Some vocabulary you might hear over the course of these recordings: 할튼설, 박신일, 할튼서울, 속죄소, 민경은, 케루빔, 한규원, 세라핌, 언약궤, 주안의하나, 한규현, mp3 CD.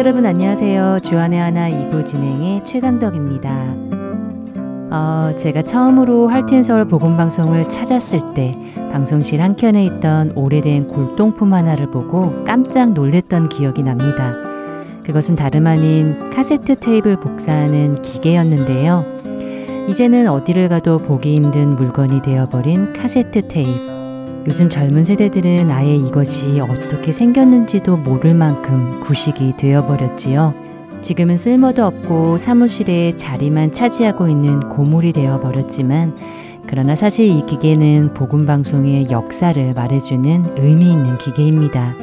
여러분 안녕하세요. 주안의 하나 2부 진행의 최강덕입니다. 제가 처음으로 할튼서울 보건방송을 찾았을 때 방송실 한켠에 있던 오래된 골동품 하나를 보고 깜짝 놀랐던 기억이 납니다. 그것은 다름 아닌 카세트 테이프를 복사하는 기계였는데요. 이제는 어디를 가도 보기 힘든 물건이 되어버린 카세트 테이프. 요즘 젊은 세대들은 아예 이것이 어떻게 생겼는지도 모를 만큼 구식이 되어버렸지요. 지금은 쓸모도 없고 사무실에 자리만 차지하고 있는 고물이 되어버렸지만, 그러나 사실 이 기계는 복음방송의 역사를 말해주는 의미 있는 기계입니다.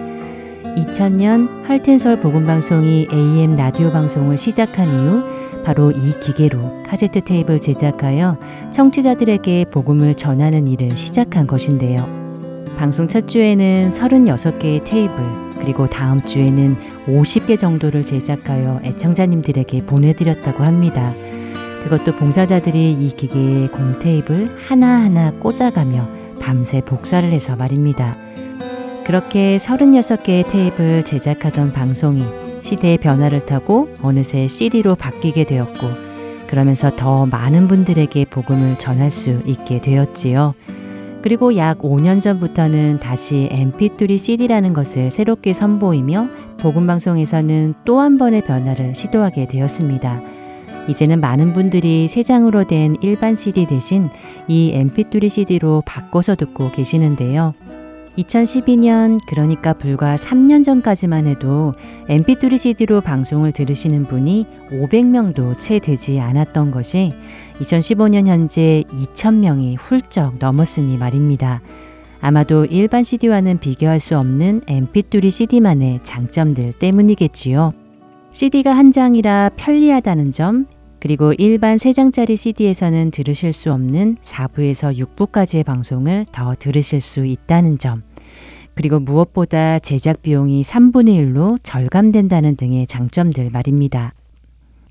2000년 할튼설 복음방송이 AM 라디오 방송을 시작한 이후 바로 이 기계로 카세트 테이프를 제작하여 청취자들에게 복음을 전하는 일을 시작한 것인데요. 방송 첫 주에는 36개의 테이블, 그리고 다음 주에는 50개 정도를 제작하여 애청자님들에게 보내드렸다고 합니다. 그것도 봉사자들이 이 기계에 공테이블 하나하나 꽂아가며 밤새 복사를 해서 말입니다. 그렇게 36개의 테이블 제작하던 방송이 시대의 변화를 타고 어느새 CD로 바뀌게 되었고, 그러면서 더 많은 분들에게 복음을 전할 수 있게 되었지요. 그리고 약 5년 전부터는 다시 mp3 cd라는 것을 새롭게 선보이며 복음방송에서는 또 한 번의 변화를 시도하게 되었습니다. 이제는 많은 분들이 세 장으로 된 일반 cd 대신 이 mp3 cd로 바꿔서 듣고 계시는데요. 2012년, 그러니까 불과 3년 전까지만 해도 mp3 cd로 방송을 들으시는 분이 500명도 채 되지 않았던 것이 2015년 현재 2,000명이 훌쩍 넘었으니 말입니다. 아마도 일반 cd와는 비교할 수 없는 mp3 cd만의 장점들 때문이겠지요. cd가 한 장이라 편리하다는 점, 그리고 일반 3장짜리 cd에서는 들으실 수 없는 4부에서 6부까지의 방송을 더 들으실 수 있다는 점, 그리고 무엇보다 제작 비용이 3분의 1로 절감된다는 등의 장점들 말입니다.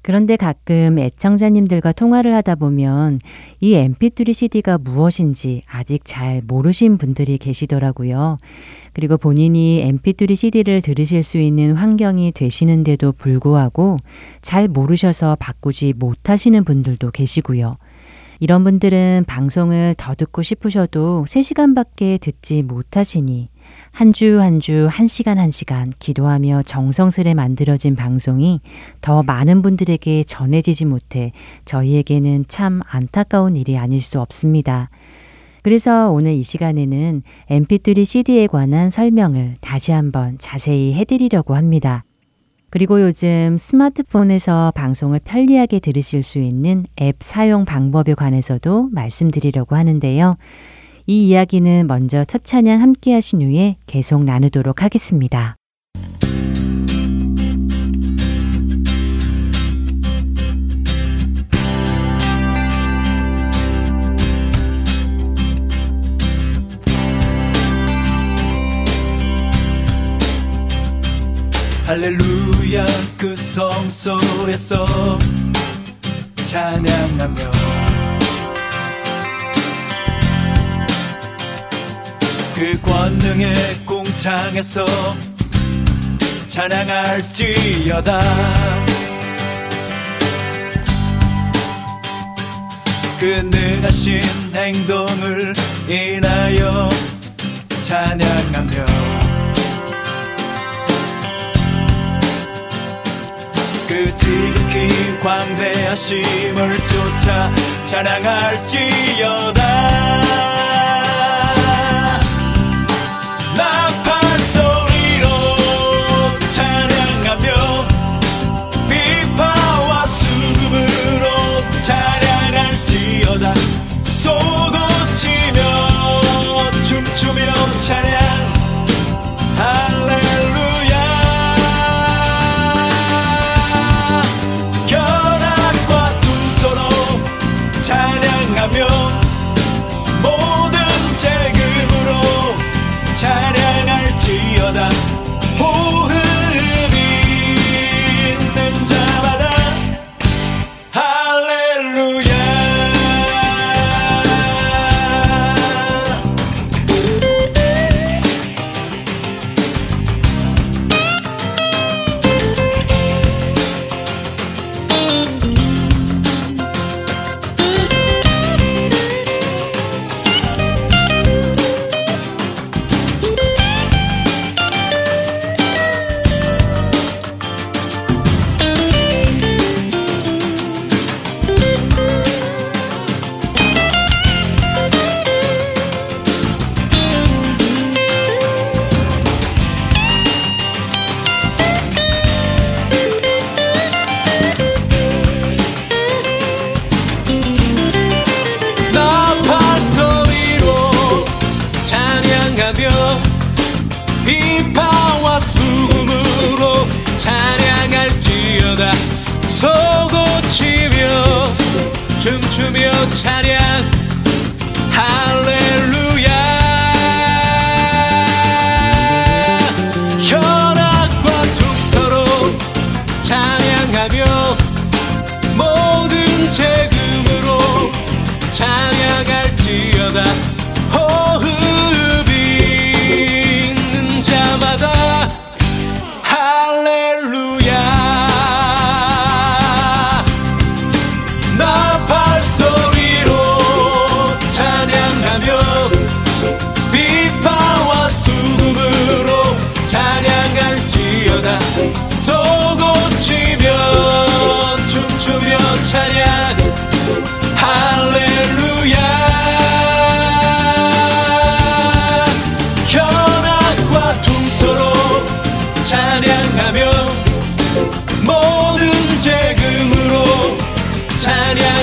그런데 가끔 애청자님들과 통화를 하다 보면 이 mp3 cd가 무엇인지 아직 잘 모르신 분들이 계시더라고요. 그리고 본인이 mp3 cd를 들으실 수 있는 환경이 되시는데도 불구하고 잘 모르셔서 바꾸지 못하시는 분들도 계시고요. 이런 분들은 방송을 더 듣고 싶으셔도 3시간밖에 듣지 못하시니 한 주 한 주 한 시간 한 시간 기도하며 정성스레 만들어진 방송이 더 많은 분들에게 전해지지 못해 저희에게는 참 안타까운 일이 아닐 수 없습니다. 그래서 오늘 이 시간에는 mp3 cd에 관한 설명을 다시 한번 자세히 해드리려고 합니다. 그리고 요즘 스마트폰에서 방송을 편리하게 들으실 수 있는 앱 사용 방법에 관해서도 말씀드리려고 하는데요. 이 이야기는 먼저 첫 찬양 함께 하신 후에 계속 나누도록 하겠습니다. 할렐루야, 그 성 속에서 찬양하며 그 권능의 공창에서 찬양할지어다. 그 능하신 행동을 인하여 찬양하며 그 지극히 광대하심을 쫓아 찬양할지어다. 찬양하며 모든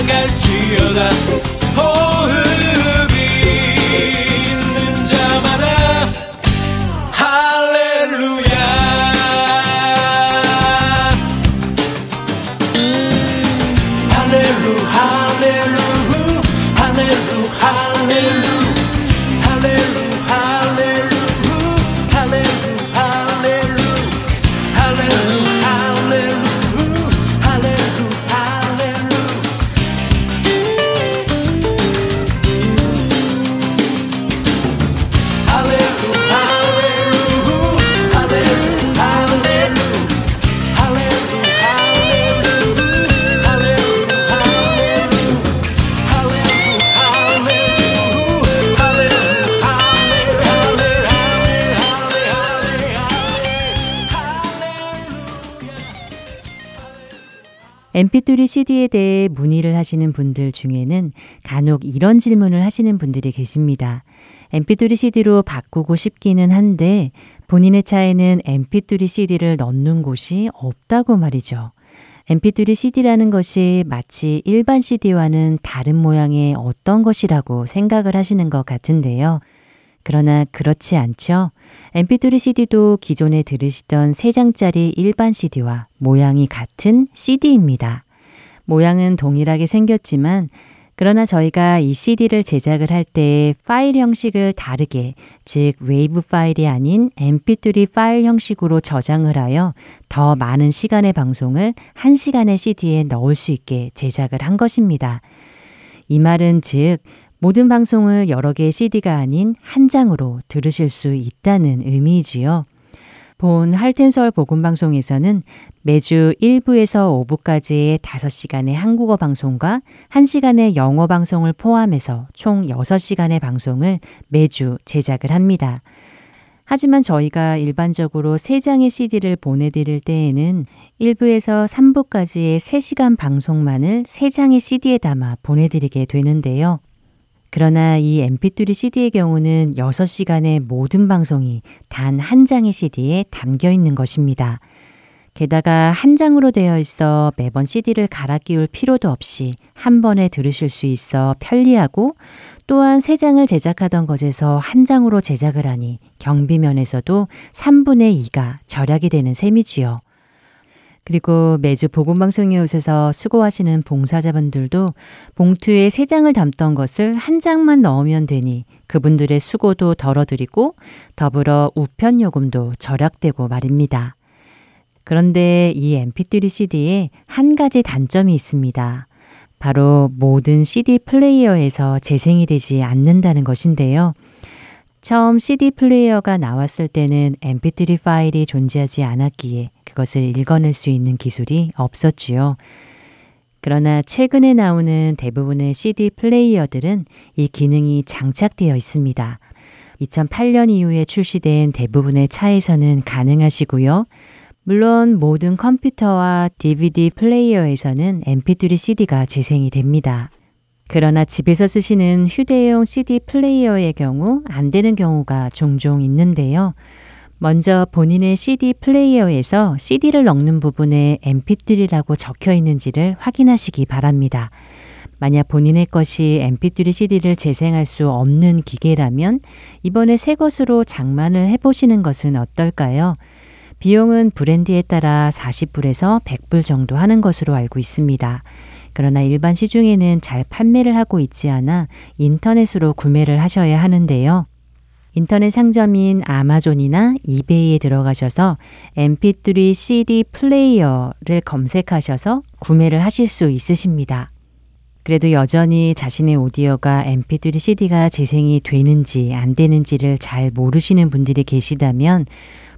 나갈지어다. 호흡이 있는 자마다 할렐루야. 할렐루 할렐루 할렐루 할렐루 할렐루 할렐루 할렐루 할렐루 할렐루 mp3 cd에 대해 문의를 하시는 분들 중에는 간혹 이런 질문을 하시는 분들이 계십니다. mp3 cd로 바꾸고 싶기는 한데 본인의 차에는 mp3 cd를 넣는 곳이 없다고 말이죠. mp3 cd라는 것이 마치 일반 cd와는 다른 모양의 어떤 것이라고 생각을 하시는 것 같은데요. 그러나 그렇지 않죠. mp3 cd도 기존에 들으시던 3장짜리 일반 cd와 모양이 같은 cd입니다. 모양은 동일하게 생겼지만 그러나 저희가 이 cd를 제작을 할 때 파일 형식을 다르게, 즉 웨이브 파일이 아닌 mp3 파일 형식으로 저장을 하여 더 많은 시간의 방송을 1시간의 cd에 넣을 수 있게 제작을 한 것입니다. 이 말은 즉 모든 방송을 여러 개의 CD가 아닌 한 장으로 들으실 수 있다는 의미이지요. 본 할튼서울 복음방송에서는 매주 1부에서 5부까지의 5시간의 한국어 방송과 1시간의 영어 방송을 포함해서 총 6시간의 방송을 매주 제작을 합니다. 하지만 저희가 일반적으로 3장의 CD를 보내드릴 때에는 1부에서 3부까지의 3시간 방송만을 3장의 CD에 담아 보내드리게 되는데요. 그러나 이 mp3 cd의 경우는 6시간의 모든 방송이 단 한 장의 cd에 담겨 있는 것입니다. 게다가 한 장으로 되어 있어 매번 cd를 갈아 끼울 필요도 없이 한 번에 들으실 수 있어 편리하고, 또한 3장을 제작하던 것에서 한 장으로 제작을 하니 경비면에서도 3분의 2가 절약이 되는 셈이지요. 그리고 매주 복음방송에 오셔서 수고하시는 봉사자분들도 봉투에 3장을 담던 것을 한 장만 넣으면 되니 그분들의 수고도 덜어드리고 더불어 우편 요금도 절약되고 말입니다. 그런데 이 mp3 cd에 한 가지 단점이 있습니다. 바로 모든 cd 플레이어에서 재생이 되지 않는다는 것인데요. 처음 CD 플레이어가 나왔을 때는 mp3 파일이 존재하지 않았기에 그것을 읽어낼 수 있는 기술이 없었지요. 그러나 최근에 나오는 대부분의 CD 플레이어들은 이 기능이 장착되어 있습니다. 2008년 이후에 출시된 대부분의 차에서는 가능하시고요. 물론 모든 컴퓨터와 DVD 플레이어에서는 mp3 CD가 재생이 됩니다. 그러나 집에서 쓰시는 휴대용 CD 플레이어의 경우 안 되는 경우가 종종 있는데요. 먼저 본인의 CD 플레이어에서 CD를 넣는 부분에 mp3라고 적혀 있는지를 확인하시기 바랍니다. 만약 본인의 것이 mp3 CD를 재생할 수 없는 기계라면 이번에 새 것으로 장만을 해보시는 것은 어떨까요? 비용은 브랜드에 따라 40불에서 100불 정도 하는 것으로 알고 있습니다. 그러나 일반 시중에는 잘 판매를 하고 있지 않아 인터넷으로 구매를 하셔야 하는데요. 인터넷 상점인 아마존이나 이베이에 들어가셔서 mp3 cd 플레이어를 검색하셔서 구매를 하실 수 있으십니다. 그래도 여전히 자신의 오디오가 mp3 cd가 재생이 되는지 안 되는지를 잘 모르시는 분들이 계시다면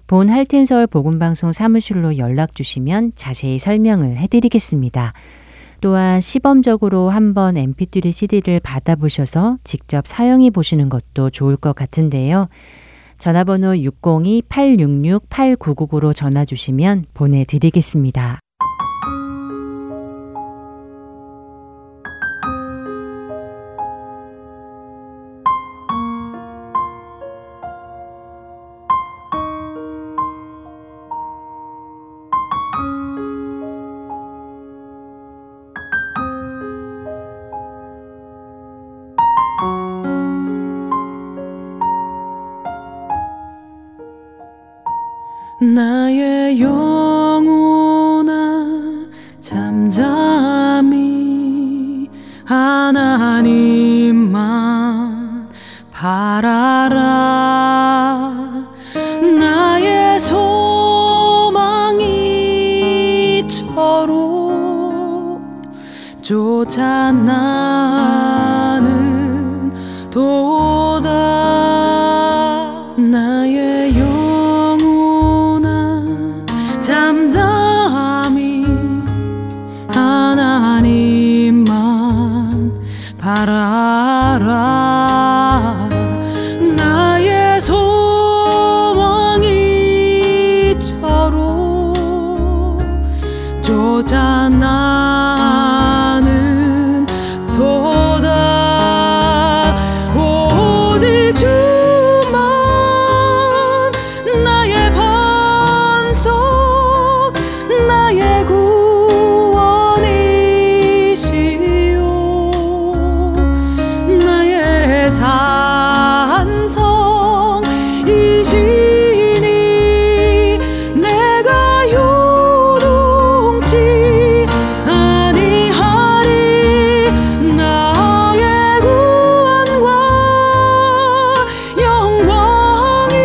본 할튼서울 복음방송 사무실로 연락 주시면 자세히 설명을 해드리겠습니다. 또한 시범적으로 한번 mp3 cd를 받아보셔서 직접 사용해 보시는 것도 좋을 것 같은데요. 전화번호 602-866-8999로 전화 주시면 보내드리겠습니다. 나의 영혼아 잠잠히 하나님만 바라라. 나의 소망이 이처로 쫓아 나는 도다. 나의 영혼아 잠잠히 하나님만 바라라. 나의 소망이 이처로 쫓아 나는 도다. 오직 주만 나의 반석 나의 구원이시오. 나의 산성이시니 내가 요동치 아니하리. 나의 구원과 영광이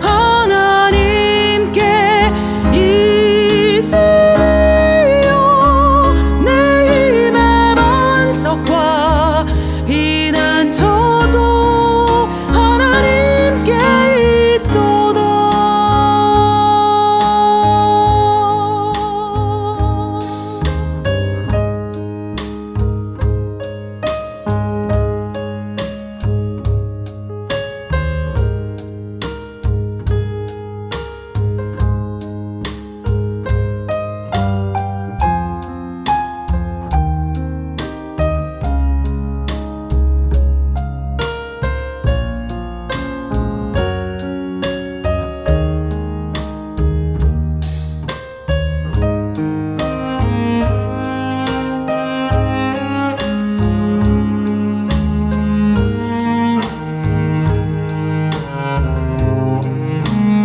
하나님께 있으리요. 내 힘의 반석과 비난처도 하나님께 있도다. 오직 주만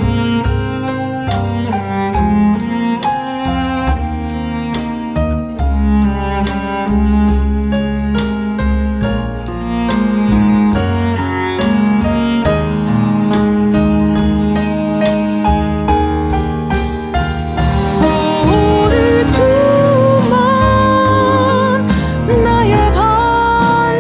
나의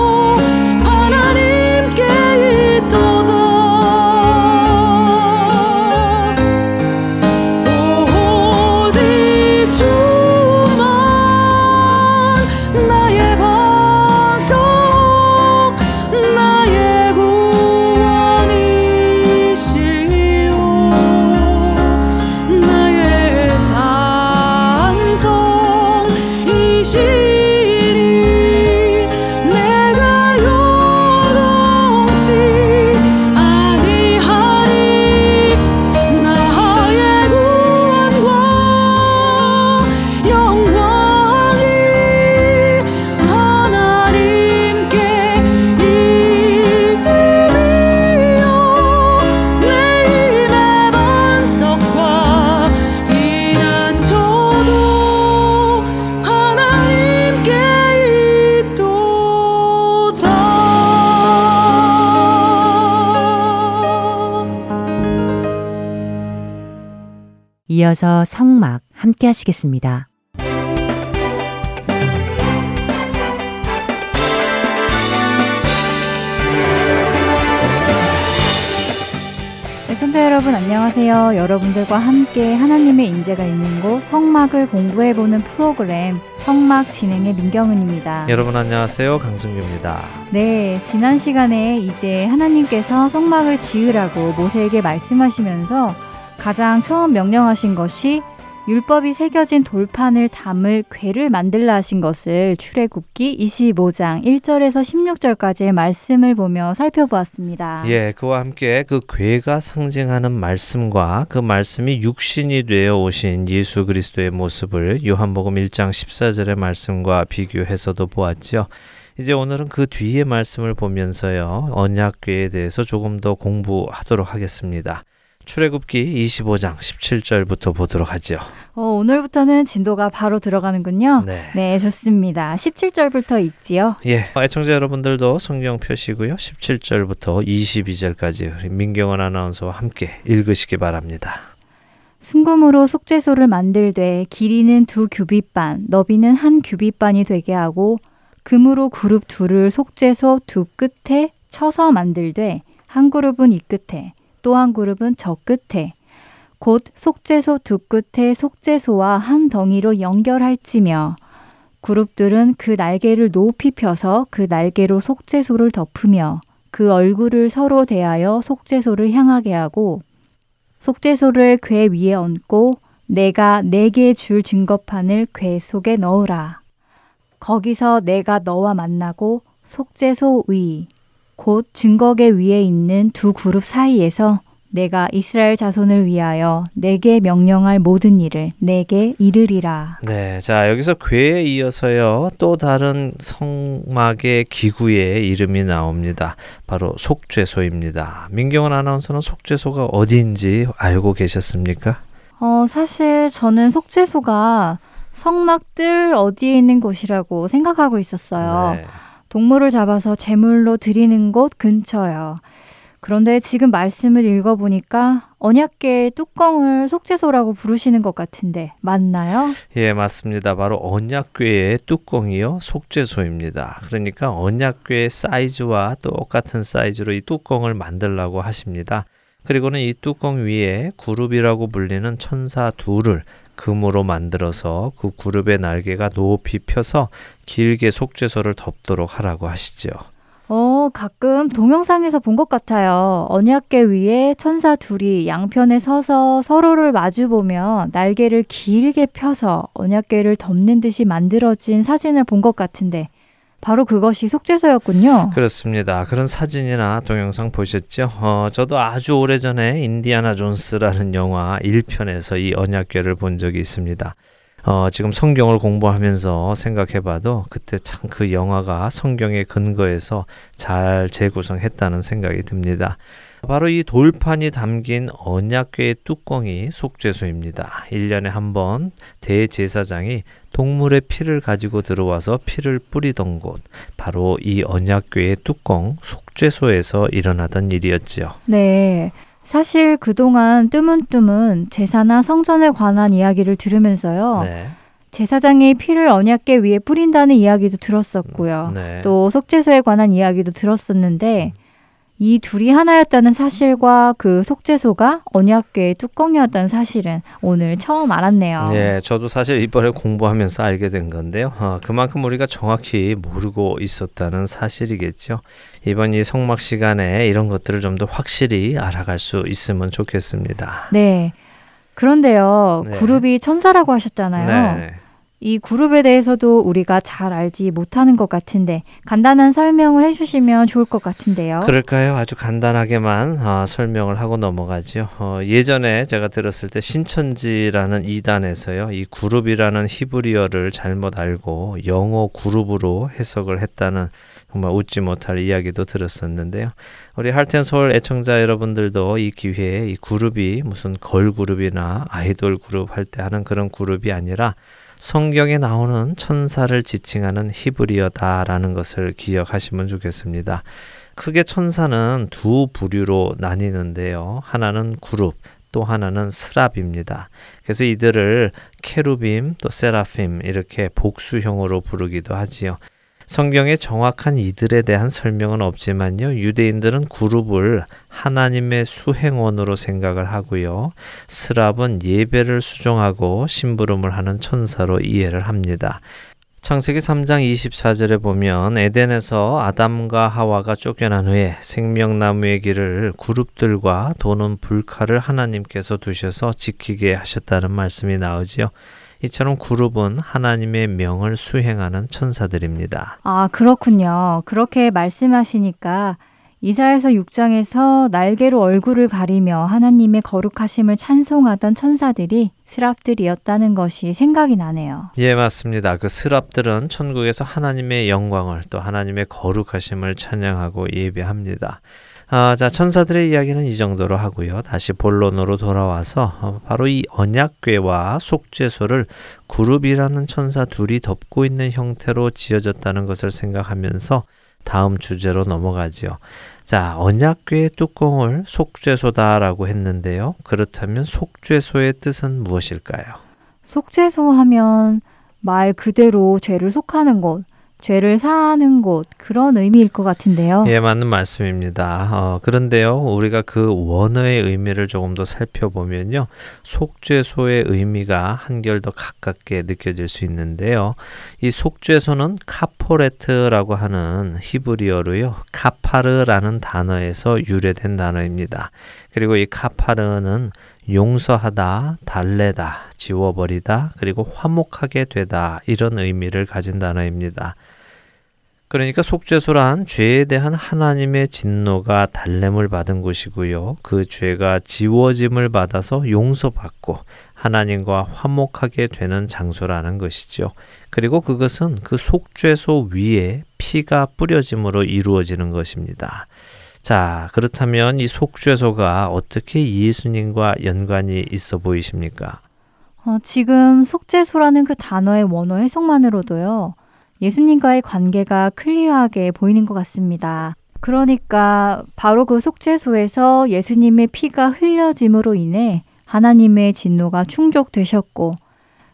반석 나의 구원이시오. 나의 산성이시니 내가 요동치 아니하리. 나의 구원과 영광이 하나님께 있으리요. 내 힘의 반석과 비난처도 하나님께 있도다. 오직 주만 나의 반석 나의 구원이시오. 나의 산성이시니 내가 요동치 아니하리. 나의 구원과 영광이 하나님께 있으리요. 내 힘의 반석과 비난처도 하나님께 있도다. 이어서 성막 함께 하시겠습니다. 시청자 여러분 안녕하세요. 여러분들과 함께 하나님의 인재가 있는 곳 성막을 공부해보는 프로그램 성막 진행의 민경은입니다. 여러분 안녕하세요. 강승규입니다. 네, 지난 시간에 이제 하나님께서 성막을 지으라고 모세에게 말씀하시면서 가장 처음 명령하신 것이 율법이 새겨진 돌판을 담을 궤를 만들라 하신 것을 출애굽기 25장 1절에서 16절까지의 말씀을 보며 살펴보았습니다. 예, 그와 함께 그 궤가 상징하는 말씀과 그 말씀이 육신이 되어 오신 예수 그리스도의 모습을 요한복음 1장 14절의 말씀과 비교해서도 보았죠. 이제 오늘은 그 뒤의 말씀을 보면서요, 언약궤에 대해서 조금 더 공부하도록 하겠습니다. 출애굽기 25장 17절부터 보도록 하죠. 오늘부터는 진도가 바로 들어가는군요. 네, 좋습니다. 17절부터 읽지요. 예, 애청자 여러분들도 성경 표시고요. 17절부터 22절까지 우리 민경원 아나운서와 함께 읽으시기 바랍니다. 순금으로 속죄소를 만들되 길이는 2규빗반, 너비는 1규빗반이 되게 하고 금으로 그룹 둘을 속죄소 두 끝에 쳐서 만들되 한 그룹은 이 끝에 또 한 그룹은 저 끝에 곧 속죄소 두 끝에 속죄소와 한 덩이로 연결할지며 그룹들은 그 날개를 높이 펴서 그 날개로 속죄소를 덮으며 그 얼굴을 서로 대하여 속죄소를 향하게 하고 속죄소를 궤 위에 얹고 내가 네게 줄 증거판을 궤 속에 넣으라. 거기서 내가 너와 만나고 속죄소 위 곧 증거궤 위에 있는 두 그룹 사이에서 내가 이스라엘 자손을 위하여 내게 명령할 모든 일을 내게 이르리라. 네, 자 여기서 궤에 이어서요 또 다른 성막의 기구의 이름이 나옵니다. 바로 속죄소입니다. 민경원 아나운서는 속죄소가 어디인지 알고 계셨습니까? 사실 저는 속죄소가 성막들 어디에 있는 곳이라고 생각하고 있었어요. 네. 동물을 잡아서 제물로 드리는 곳 근처요. 그런데 지금 말씀을 읽어보니까 언약궤의 뚜껑을 속죄소라고 부르시는 것 같은데 맞나요? 예, 맞습니다. 바로 언약궤의 뚜껑이요. 속죄소입니다. 그러니까 언약궤의 사이즈와 똑같은 사이즈로 이 뚜껑을 만들라고 하십니다. 그리고는 이 뚜껑 위에 그룹이라고 불리는 천사 둘을 금으로 만들어서 그 그룹의 날개가 높이 펴서 길게 속죄소를 덮도록 하라고 하시죠. 가끔 동영상에서 본 것 같아요. 언약궤 위에 천사 둘이 양편에 서서 서로를 마주보며 날개를 길게 펴서 언약궤를 덮는 듯이 만들어진 사진을 본 것 같은데 바로 그것이 속죄소였군요. 그렇습니다. 그런 사진이나 동영상 보셨죠? 저도 아주 오래전에 인디아나 존스라는 영화 1편에서 이 언약궤를 본 적이 있습니다. 지금 성경을 공부하면서 생각해봐도 그때 참 그 영화가 성경의 근거에서 잘 재구성했다는 생각이 듭니다. 바로 이 돌판이 담긴 언약궤의 뚜껑이 속죄소입니다. 1년에 한 번 대제사장이 동물의 피를 가지고 들어와서 피를 뿌리던 곳, 바로 이 언약궤의 뚜껑 속죄소에서 일어나던 일이었지요. 네, 사실 그동안 뜨문뜨문 제사나 성전에 관한 이야기를 들으면서요. 네. 제사장이 피를 언약궤 위에 뿌린다는 이야기도 들었었고요. 네. 또 속죄소에 관한 이야기도 들었었는데 이 둘이 하나였다는 사실과 그 속죄소가 언약궤의 뚜껑이었다는 사실은 오늘 처음 알았네요. 네, 저도 사실 이번에 공부하면서 알게 된 건데요. 그만큼 우리가 정확히 모르고 있었다는 사실이겠죠. 이번 이 성막 시간에 이런 것들을 좀 더 확실히 알아갈 수 있으면 좋겠습니다. 네, 그런데요. 네. 그룹이 천사라고 하셨잖아요. 네. 이 그룹에 대해서도 우리가 잘 알지 못하는 것 같은데 간단한 설명을 해주시면 좋을 것 같은데요. 그럴까요? 아주 간단하게만 설명을 하고 넘어가죠. 예전에 제가 들었을 때 신천지라는 이단에서요. 이 그룹이라는 히브리어를 잘못 알고 영어 그룹으로 해석을 했다는 정말 웃지 못할 이야기도 들었었는데요. 우리 할튼서울 애청자 여러분들도 이 기회에 이 그룹이 무슨 걸그룹이나 아이돌 그룹 할 때 하는 그런 그룹이 아니라 성경에 나오는 천사를 지칭하는 히브리어다라는 것을 기억하시면 좋겠습니다. 크게 천사는 두 부류로 나뉘는데요. 하나는 그룹, 또 하나는 스랍입니다. 그래서 이들을 케루빔, 또 세라핌 이렇게 복수형으로 부르기도 하지요. 성경에 정확한 이들에 대한 설명은 없지만요. 유대인들은 그룹을 하나님의 수행원으로 생각을 하고요. 스랍은 예배를 수종하고 심부름을 하는 천사로 이해를 합니다. 창세기 3장 24절에 보면 에덴에서 아담과 하와가 쫓겨난 후에 생명나무의 길을 그룹들과 도는 불칼을 하나님께서 두셔서 지키게 하셨다는 말씀이 나오지요. 이처럼 그룹은 하나님의 명을 수행하는 천사들입니다. 아, 그렇군요. 그렇게 말씀하시니까 이사야서 6장에서 날개로 얼굴을 가리며 하나님의 거룩하심을 찬송하던 천사들이 스랍들이었다는 것이 생각이 나네요. 예, 맞습니다. 그 스랍들은 천국에서 하나님의 영광을 또 하나님의 거룩하심을 찬양하고 예배합니다. 자, 천사들의 이야기는 이 정도로 하고요. 다시 본론으로 돌아와서 바로 이 언약궤와 속죄소를 그룹이라는 천사 둘이 덮고 있는 형태로 지어졌다는 것을 생각하면서 다음 주제로 넘어가지요. 자, 언약궤의 뚜껑을 속죄소다라고 했는데요. 그렇다면 속죄소의 뜻은 무엇일까요? 속죄소 하면 말 그대로 죄를 속하는 곳, 죄를 사하는 곳, 그런 의미일 것 같은데요. 예, 맞는 말씀입니다. 그런데요, 우리가 그 원어의 의미를 조금 더 살펴보면요. 속죄소의 의미가 한결 더 가깝게 느껴질 수 있는데요. 이 속죄소는 카포레트라고 하는 히브리어로요. 카파르라는 단어에서 유래된 단어입니다. 그리고 이 카파르는 용서하다, 달래다, 지워버리다, 그리고 화목하게 되다 이런 의미를 가진 단어입니다. 그러니까 속죄소란 죄에 대한 하나님의 진노가 달램을 받은 곳이고요. 그 죄가 지워짐을 받아서 용서받고 하나님과 화목하게 되는 장소라는 것이죠. 그리고 그것은 그 속죄소 위에 피가 뿌려짐으로 이루어지는 것입니다. 자, 그렇다면 이 속죄소가 어떻게 예수님과 연관이 있어 보이십니까? 지금 속죄소라는 그 단어의 원어 해석만으로도요. 예수님과의 관계가 클리어하게 보이는 것 같습니다. 그러니까 바로 그 속죄소에서 예수님의 피가 흘려짐으로 인해 하나님의 진노가 충족되셨고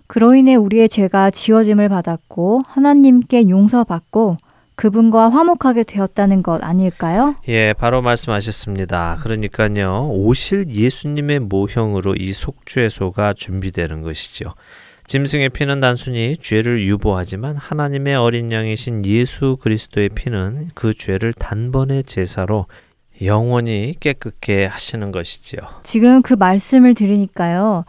그로 인해 우리의 죄가 지워짐을 받았고 하나님께 용서받고 그분과 화목하게 되었다는 것 아닐까요? 예, 바로 말씀하셨습니다. 그러니까요, 오실 예수님의 모형으로 이 속죄소가 준비되는 것이죠. 짐승의 피는 단순히 죄를 유보하지만 하나님의 어린 양이신 예수 그리스도의 피는 그 죄를 단번에 제사로 영원히 깨끗게 하시는 것이죠. 지금 그 말씀을 들으니까요.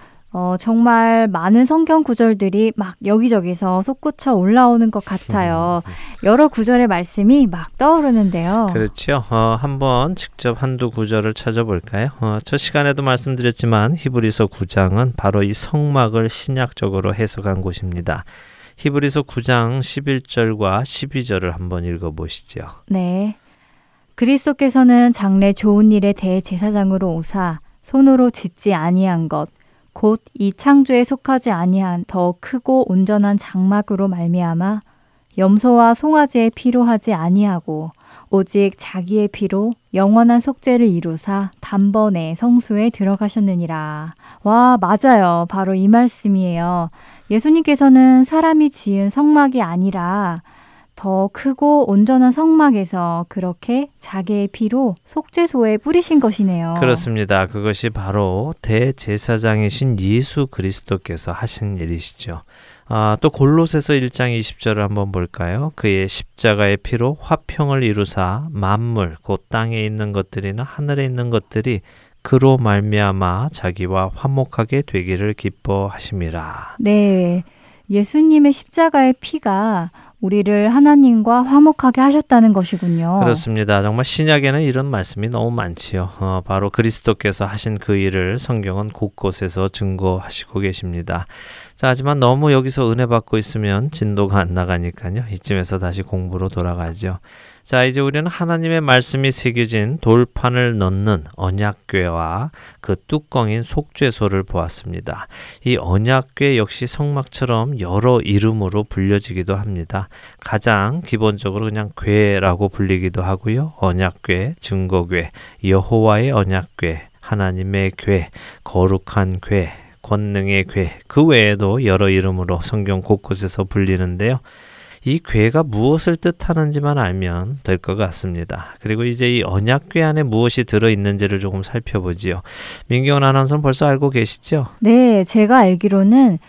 정말 많은 성경 구절들이 막 여기저기서 솟구쳐 올라오는 것 같아요. 여러 구절의 말씀이 막 떠오르는데요. 그렇죠. 한번 직접 한두 구절을 찾아볼까요? 첫 시간에도 말씀드렸지만 히브리서 9장은 바로 이 성막을 신약적으로 해석한 곳입니다. 히브리서 9장 11절과 12절을 한번 읽어보시죠. 네. 그리스도께서는 장래 좋은 일에 대제사장으로 오사 손으로 짓지 아니한 것 곧 이 창조에 속하지 아니한 더 크고 온전한 장막으로 말미암아 염소와 송아지의 피로 하지 아니하고 오직 자기의 피로 영원한 속죄를 이루사 단번에 성소에 들어가셨느니라. 와, 맞아요. 바로 이 말씀이에요. 예수님께서는 사람이 지은 성막이 아니라 더 크고 온전한 성막에서 그렇게 자기의 피로 속죄소에 뿌리신 것이네요. 그렇습니다. 그것이 바로 대제사장이신 예수 그리스도께서 하신 일이시죠. 또 골로새서 1장 20절을 한번 볼까요? 그의 십자가의 피로 화평을 이루사 만물 곧 땅에 있는 것들이나 하늘에 있는 것들이 그로 말미암아 자기와 화목하게 되기를 기뻐하심이라. 네. 예수님의 십자가의 피가 우리를 하나님과 화목하게 하셨다는 것이군요. 그렇습니다. 정말 신약에는 이런 말씀이 너무 많지요. 바로 그리스도께서 하신 그 일을 성경은 곳곳에서 증거하시고 계십니다. 자, 하지만 너무 여기서 은혜 받고 있으면 진도가 안 나가니까요. 이쯤에서 다시 공부로 돌아가죠. 자, 이제 우리는 하나님의 말씀이 새겨진 돌판을 넣는 언약궤와 그 뚜껑인 속죄소를 보았습니다. 이 언약궤 역시 성막처럼 여러 이름으로 불려지기도 합니다. 가장 기본적으로 그냥 궤라고 불리기도 하고요. 언약궤, 증거궤, 여호와의 언약궤, 하나님의 궤, 거룩한 궤, 권능의 궤, 그 외에도 여러 이름으로 성경 곳곳에서 불리는데요. 이 궤가 무엇을 뜻하는지만 알면 될 것 같습니다. 그리고 이제 이 언약궤 안에 무엇이 들어있는지를 조금 살펴보지요. 민경원 아나운서는 벌써 알고 계시죠? 네, 제가 알기로는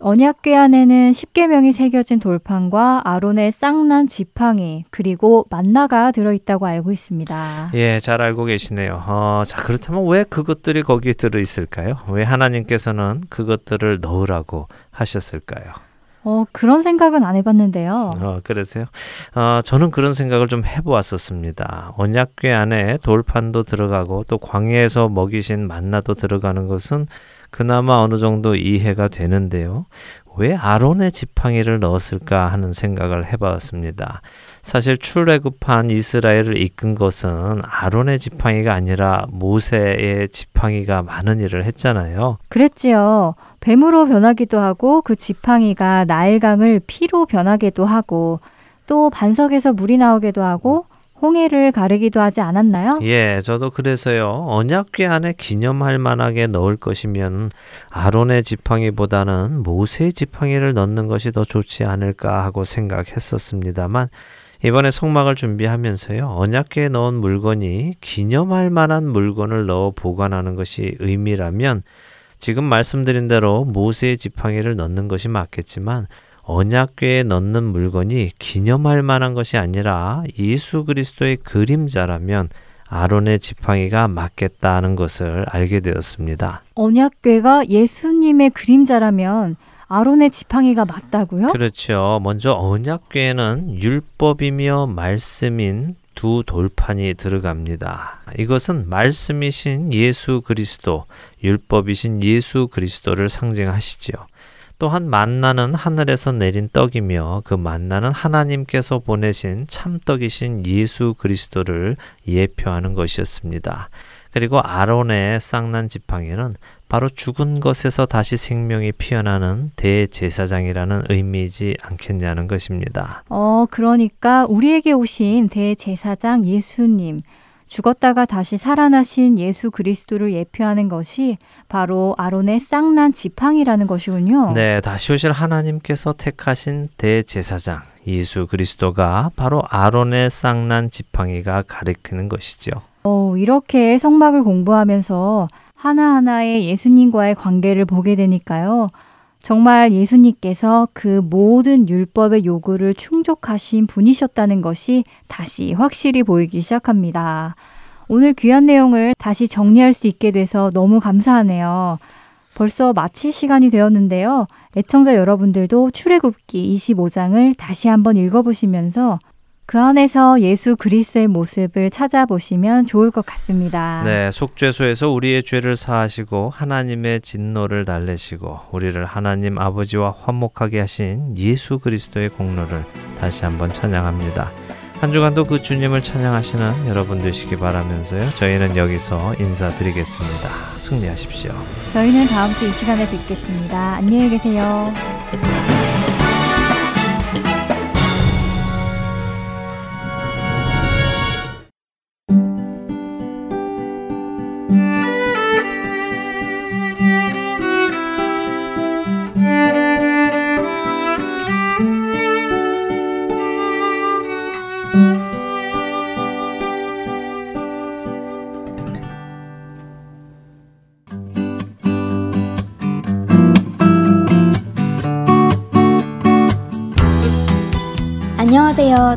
언약궤 안에는 십계명이 새겨진 돌판과 아론의 쌍난 지팡이 그리고 만나가 들어있다고 알고 있습니다. 예, 잘 알고 계시네요. 자, 그렇다면 왜 그것들이 거기에 들어있을까요? 왜 하나님께서는 그것들을 넣으라고 하셨을까요? 그런 생각은 안 해봤는데요. 그러세요? 저는 그런 생각을 좀 해보았었습니다. 언약궤 안에 돌판도 들어가고 또 광야에서 먹이신 만나도 들어가는 것은 그나마 어느 정도 이해가 되는데요. 왜 아론의 지팡이를 넣었을까 하는 생각을 해봤습니다. 사실 출애굽한 이스라엘을 이끈 것은 아론의 지팡이가 아니라 모세의 지팡이가 많은 일을 했잖아요. 그랬지요. 뱀으로 변하기도 하고 그 지팡이가 나일강을 피로 변하기도 하고 또 반석에서 물이 나오기도 하고 홍해를 가르기도 하지 않았나요? 예, 저도 그래서요. 언약궤 안에 기념할 만하게 넣을 것이면 아론의 지팡이보다는 모세의 지팡이를 넣는 것이 더 좋지 않을까 하고 생각했었습니다만 이번에 성막을 준비하면서요. 언약궤에 넣은 물건이 기념할 만한 물건을 넣어 보관하는 것이 의미라면 지금 말씀드린 대로 모세의 지팡이를 넣는 것이 맞겠지만 언약궤에 넣는 물건이 기념할 만한 것이 아니라 예수 그리스도의 그림자라면 아론의 지팡이가 맞겠다는 것을 알게 되었습니다. 언약궤가 예수님의 그림자라면 아론의 지팡이가 맞다고요? 그렇죠. 먼저 언약궤에는 율법이며 말씀인 두 돌판이 들어갑니다. 이것은 말씀이신 예수 그리스도, 율법이신 예수 그리스도를 상징하시지요. 또한 만나는 하늘에서 내린 떡이며 그 만나는 하나님께서 보내신 참떡이신 예수 그리스도를 예표하는 것이었습니다. 그리고 아론의 쌍난 지팡이는 바로 죽은 것에서 다시 생명이 피어나는 대제사장이라는 의미이지 않겠냐는 것입니다. 그러니까 우리에게 오신 대제사장 예수님, 죽었다가 다시 살아나신 예수 그리스도를 예표하는 것이 바로 아론의 쌍난 지팡이라는 것이군요. 네, 다시 오실 하나님께서 택하신 대제사장 예수 그리스도가 바로 아론의 쌍난 지팡이가 가리키는 것이죠. 이렇게 성막을 공부하면서 하나하나의 예수님과의 관계를 보게 되니까요. 정말 예수님께서 그 모든 율법의 요구를 충족하신 분이셨다는 것이 다시 확실히 보이기 시작합니다. 오늘 귀한 내용을 다시 정리할 수 있게 돼서 너무 감사하네요. 벌써 마칠 시간이 되었는데요. 애청자 여러분들도 출애굽기 25장을 다시 한번 읽어보시면서 그 안에서 예수 그리스도의 모습을 찾아보시면 좋을 것 같습니다. 네, 속죄소에서 우리의 죄를 사하시고 하나님의 진노를 달래시고 우리를 하나님 아버지와 화목하게 하신 예수 그리스도의 공로를 다시 한번 찬양합니다. 한 주간도 그 주님을 찬양하시는 여러분 되시기 바라면서요. 저희는 여기서 인사드리겠습니다. 승리하십시오. 저희는 다음 주 이 시간에 뵙겠습니다. 안녕히 계세요. 안녕하세요.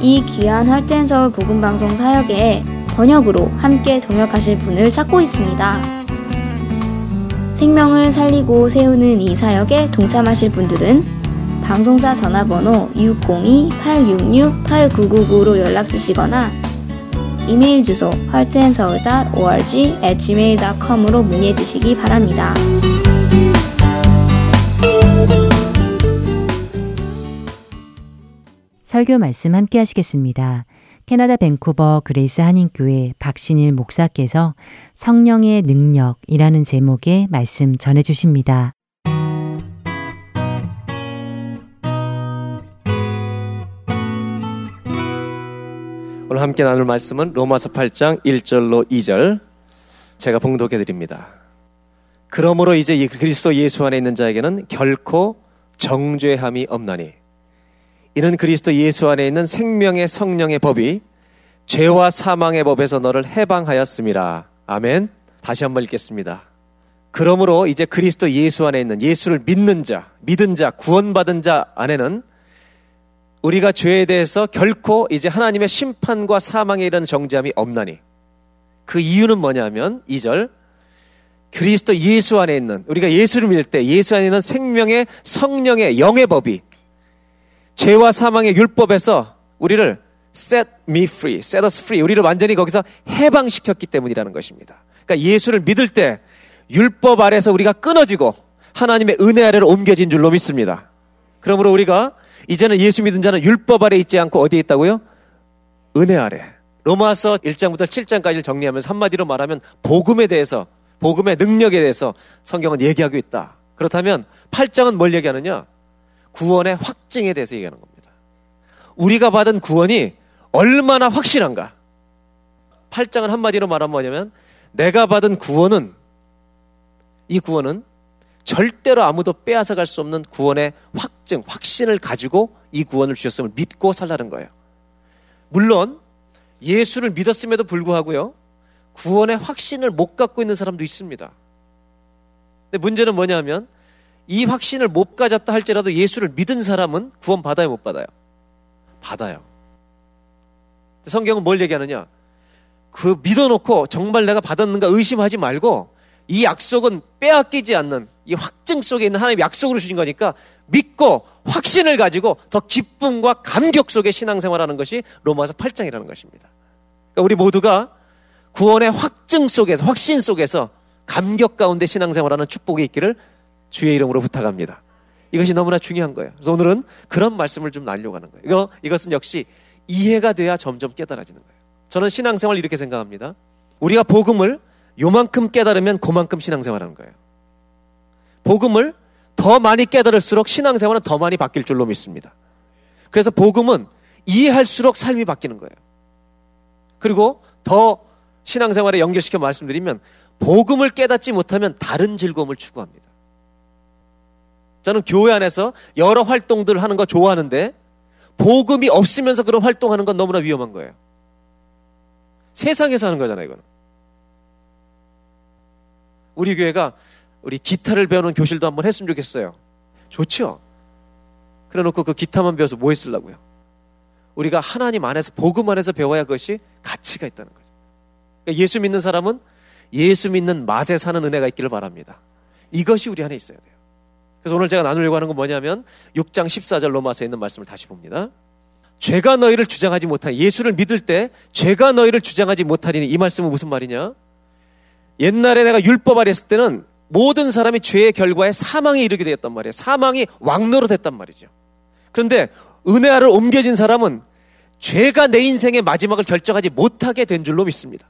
이 귀한 할튼서울 복음방송 사역에 번역으로 함께 동역하실 분을 찾고 있습니다. 생명을 살리고 세우는 이 사역에 동참하실 분들은 방송사 전화번호 602-866-8999로 연락주시거나 이메일 주소 haltandseoul.org@gmail.com으로 문의해주시기 바랍니다. 설교 말씀 함께 하시겠습니다. 캐나다 밴쿠버 그레이스 한인교회 박신일 목사께서 성령의 능력이라는 제목의 말씀 전해주십니다. 오늘 함께 나눌 말씀은 로마서 8장 1절로 2절 제가 봉독해드립니다. 그러므로 이제 그리스도 예수 안에 있는 자에게는 결코 정죄함이 없나니 이는 그리스도 예수 안에 있는 생명의 성령의 법이 죄와 사망의 법에서 너를 해방하였습니다. 아멘. 다시 한번 읽겠습니다. 그러므로 이제 그리스도 예수 안에 있는 예수를 믿는 자, 믿은 자, 구원받은 자 안에는 우리가 죄에 대해서 결코 이제 하나님의 심판과 사망에 이르는 정죄함이 없나니 그 이유는 뭐냐면 2절 그리스도 예수 안에 있는 우리가 예수를 믿을 때 예수 안에 있는 생명의 성령의 영의 법이 죄와 사망의 율법에서 우리를 set us free 우리를 완전히 거기서 해방시켰기 때문이라는 것입니다. 그러니까 예수를 믿을 때 율법 아래서 우리가 끊어지고 하나님의 은혜 아래로 옮겨진 줄로 믿습니다. 그러므로 우리가 이제는 예수 믿은 자는 율법 아래 있지 않고 어디에 있다고요? 은혜 아래. 로마서 1장부터 7장까지를 정리하면서 한마디로 말하면 복음에 대해서, 복음의 능력에 대해서 성경은 얘기하고 있다. 그렇다면 8장은 뭘 얘기하느냐? 구원의 확증에 대해서 얘기하는 겁니다. 우리가 받은 구원이 얼마나 확실한가? 8장은 한마디로 말하면 뭐냐면 내가 받은 구원은, 이 구원은 절대로 아무도 빼앗아갈 수 없는 구원의 확증, 확신을 가지고 이 구원을 주셨음을 믿고 살라는 거예요. 물론 예수를 믿었음에도 불구하고요, 구원의 확신을 못 갖고 있는 사람도 있습니다. 근데 문제는 뭐냐면 이 확신을 못 가졌다 할지라도 예수를 믿은 사람은 구원 받아요, 못 받아요? 받아요. 성경은 뭘 얘기하느냐? 그 믿어놓고 정말 내가 받았는가 의심하지 말고 이 약속은 빼앗기지 않는 이 확증 속에 있는 하나님의 약속으로 주신 거니까 믿고 확신을 가지고 더 기쁨과 감격 속에 신앙생활하는 것이 로마서 8장이라는 것입니다. 그러니까 우리 모두가 구원의 확증 속에서, 확신 속에서 감격 가운데 신앙생활하는 축복이 있기를 주의 이름으로 부탁합니다. 이것이 너무나 중요한 거예요. 그래서 오늘은 그런 말씀을 좀 나누려고 하는 거예요. 이것은 역시 이해가 돼야 점점 깨달아지는 거예요. 저는 신앙생활을 이렇게 생각합니다. 우리가 복음을 요만큼 깨달으면 그만큼 신앙생활하는 거예요. 복음을 더 많이 깨달을수록 신앙생활은 더 많이 바뀔 줄로 믿습니다. 그래서 복음은 이해할수록 삶이 바뀌는 거예요. 그리고 더 신앙생활에 연결시켜 말씀드리면 복음을 깨닫지 못하면 다른 즐거움을 추구합니다. 저는 교회 안에서 여러 활동들을 하는 거 좋아하는데 복음이 없으면서 그런 활동하는 건 너무나 위험한 거예요. 세상에서 하는 거잖아요, 이거는. 우리 교회가 우리 기타를 배우는 교실도 한번 했으면 좋겠어요. 좋죠? 그래 놓고 그 기타만 배워서 뭐 했으려고요? 우리가 하나님 안에서, 복음 안에서 배워야 그것이 가치가 있다는 거죠. 그러니까 예수 믿는 사람은 예수 믿는 맛에 사는 은혜가 있기를 바랍니다. 이것이 우리 안에 있어야 돼요. 그래서 오늘 제가 나누려고 하는 건 뭐냐면 6장 14절 로마서에 있는 말씀을 다시 봅니다. 죄가 너희를 주장하지 못하니, 예수를 믿을 때 죄가 너희를 주장하지 못하리니, 이 말씀은 무슨 말이냐? 옛날에 내가 율법 아래 있을 때는 모든 사람이 죄의 결과에 사망에 이르게 되었단 말이에요. 사망이 왕노로 됐단 말이죠. 그런데 은혜 아래로 옮겨진 사람은 죄가 내 인생의 마지막을 결정하지 못하게 된 줄로 믿습니다.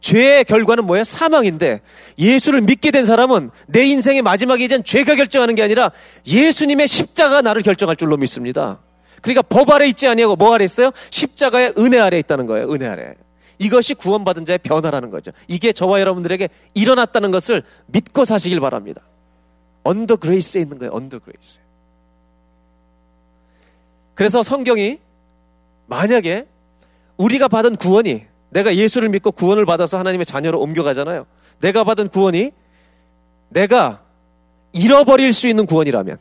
죄의 결과는 뭐예요? 사망인데 예수를 믿게 된 사람은 내 인생의 마지막이 이젠 죄가 결정하는 게 아니라 예수님의 십자가가 나를 결정할 줄로 믿습니다. 그러니까 법 아래 있지 아니하고 뭐 아래 있어요? 십자가의 은혜 아래 있다는 거예요. 은혜 아래. 이것이 구원받은 자의 변화라는 거죠. 이게 저와 여러분들에게 일어났다는 것을 믿고 사시길 바랍니다. 언더 그레이스에 있는 거예요. 언더 그레이스. 그래서 성경이 만약에 우리가 받은 구원이, 내가 예수를 믿고 구원을 받아서 하나님의 자녀로 옮겨가잖아요. 내가 받은 구원이 내가 잃어버릴 수 있는 구원이라면,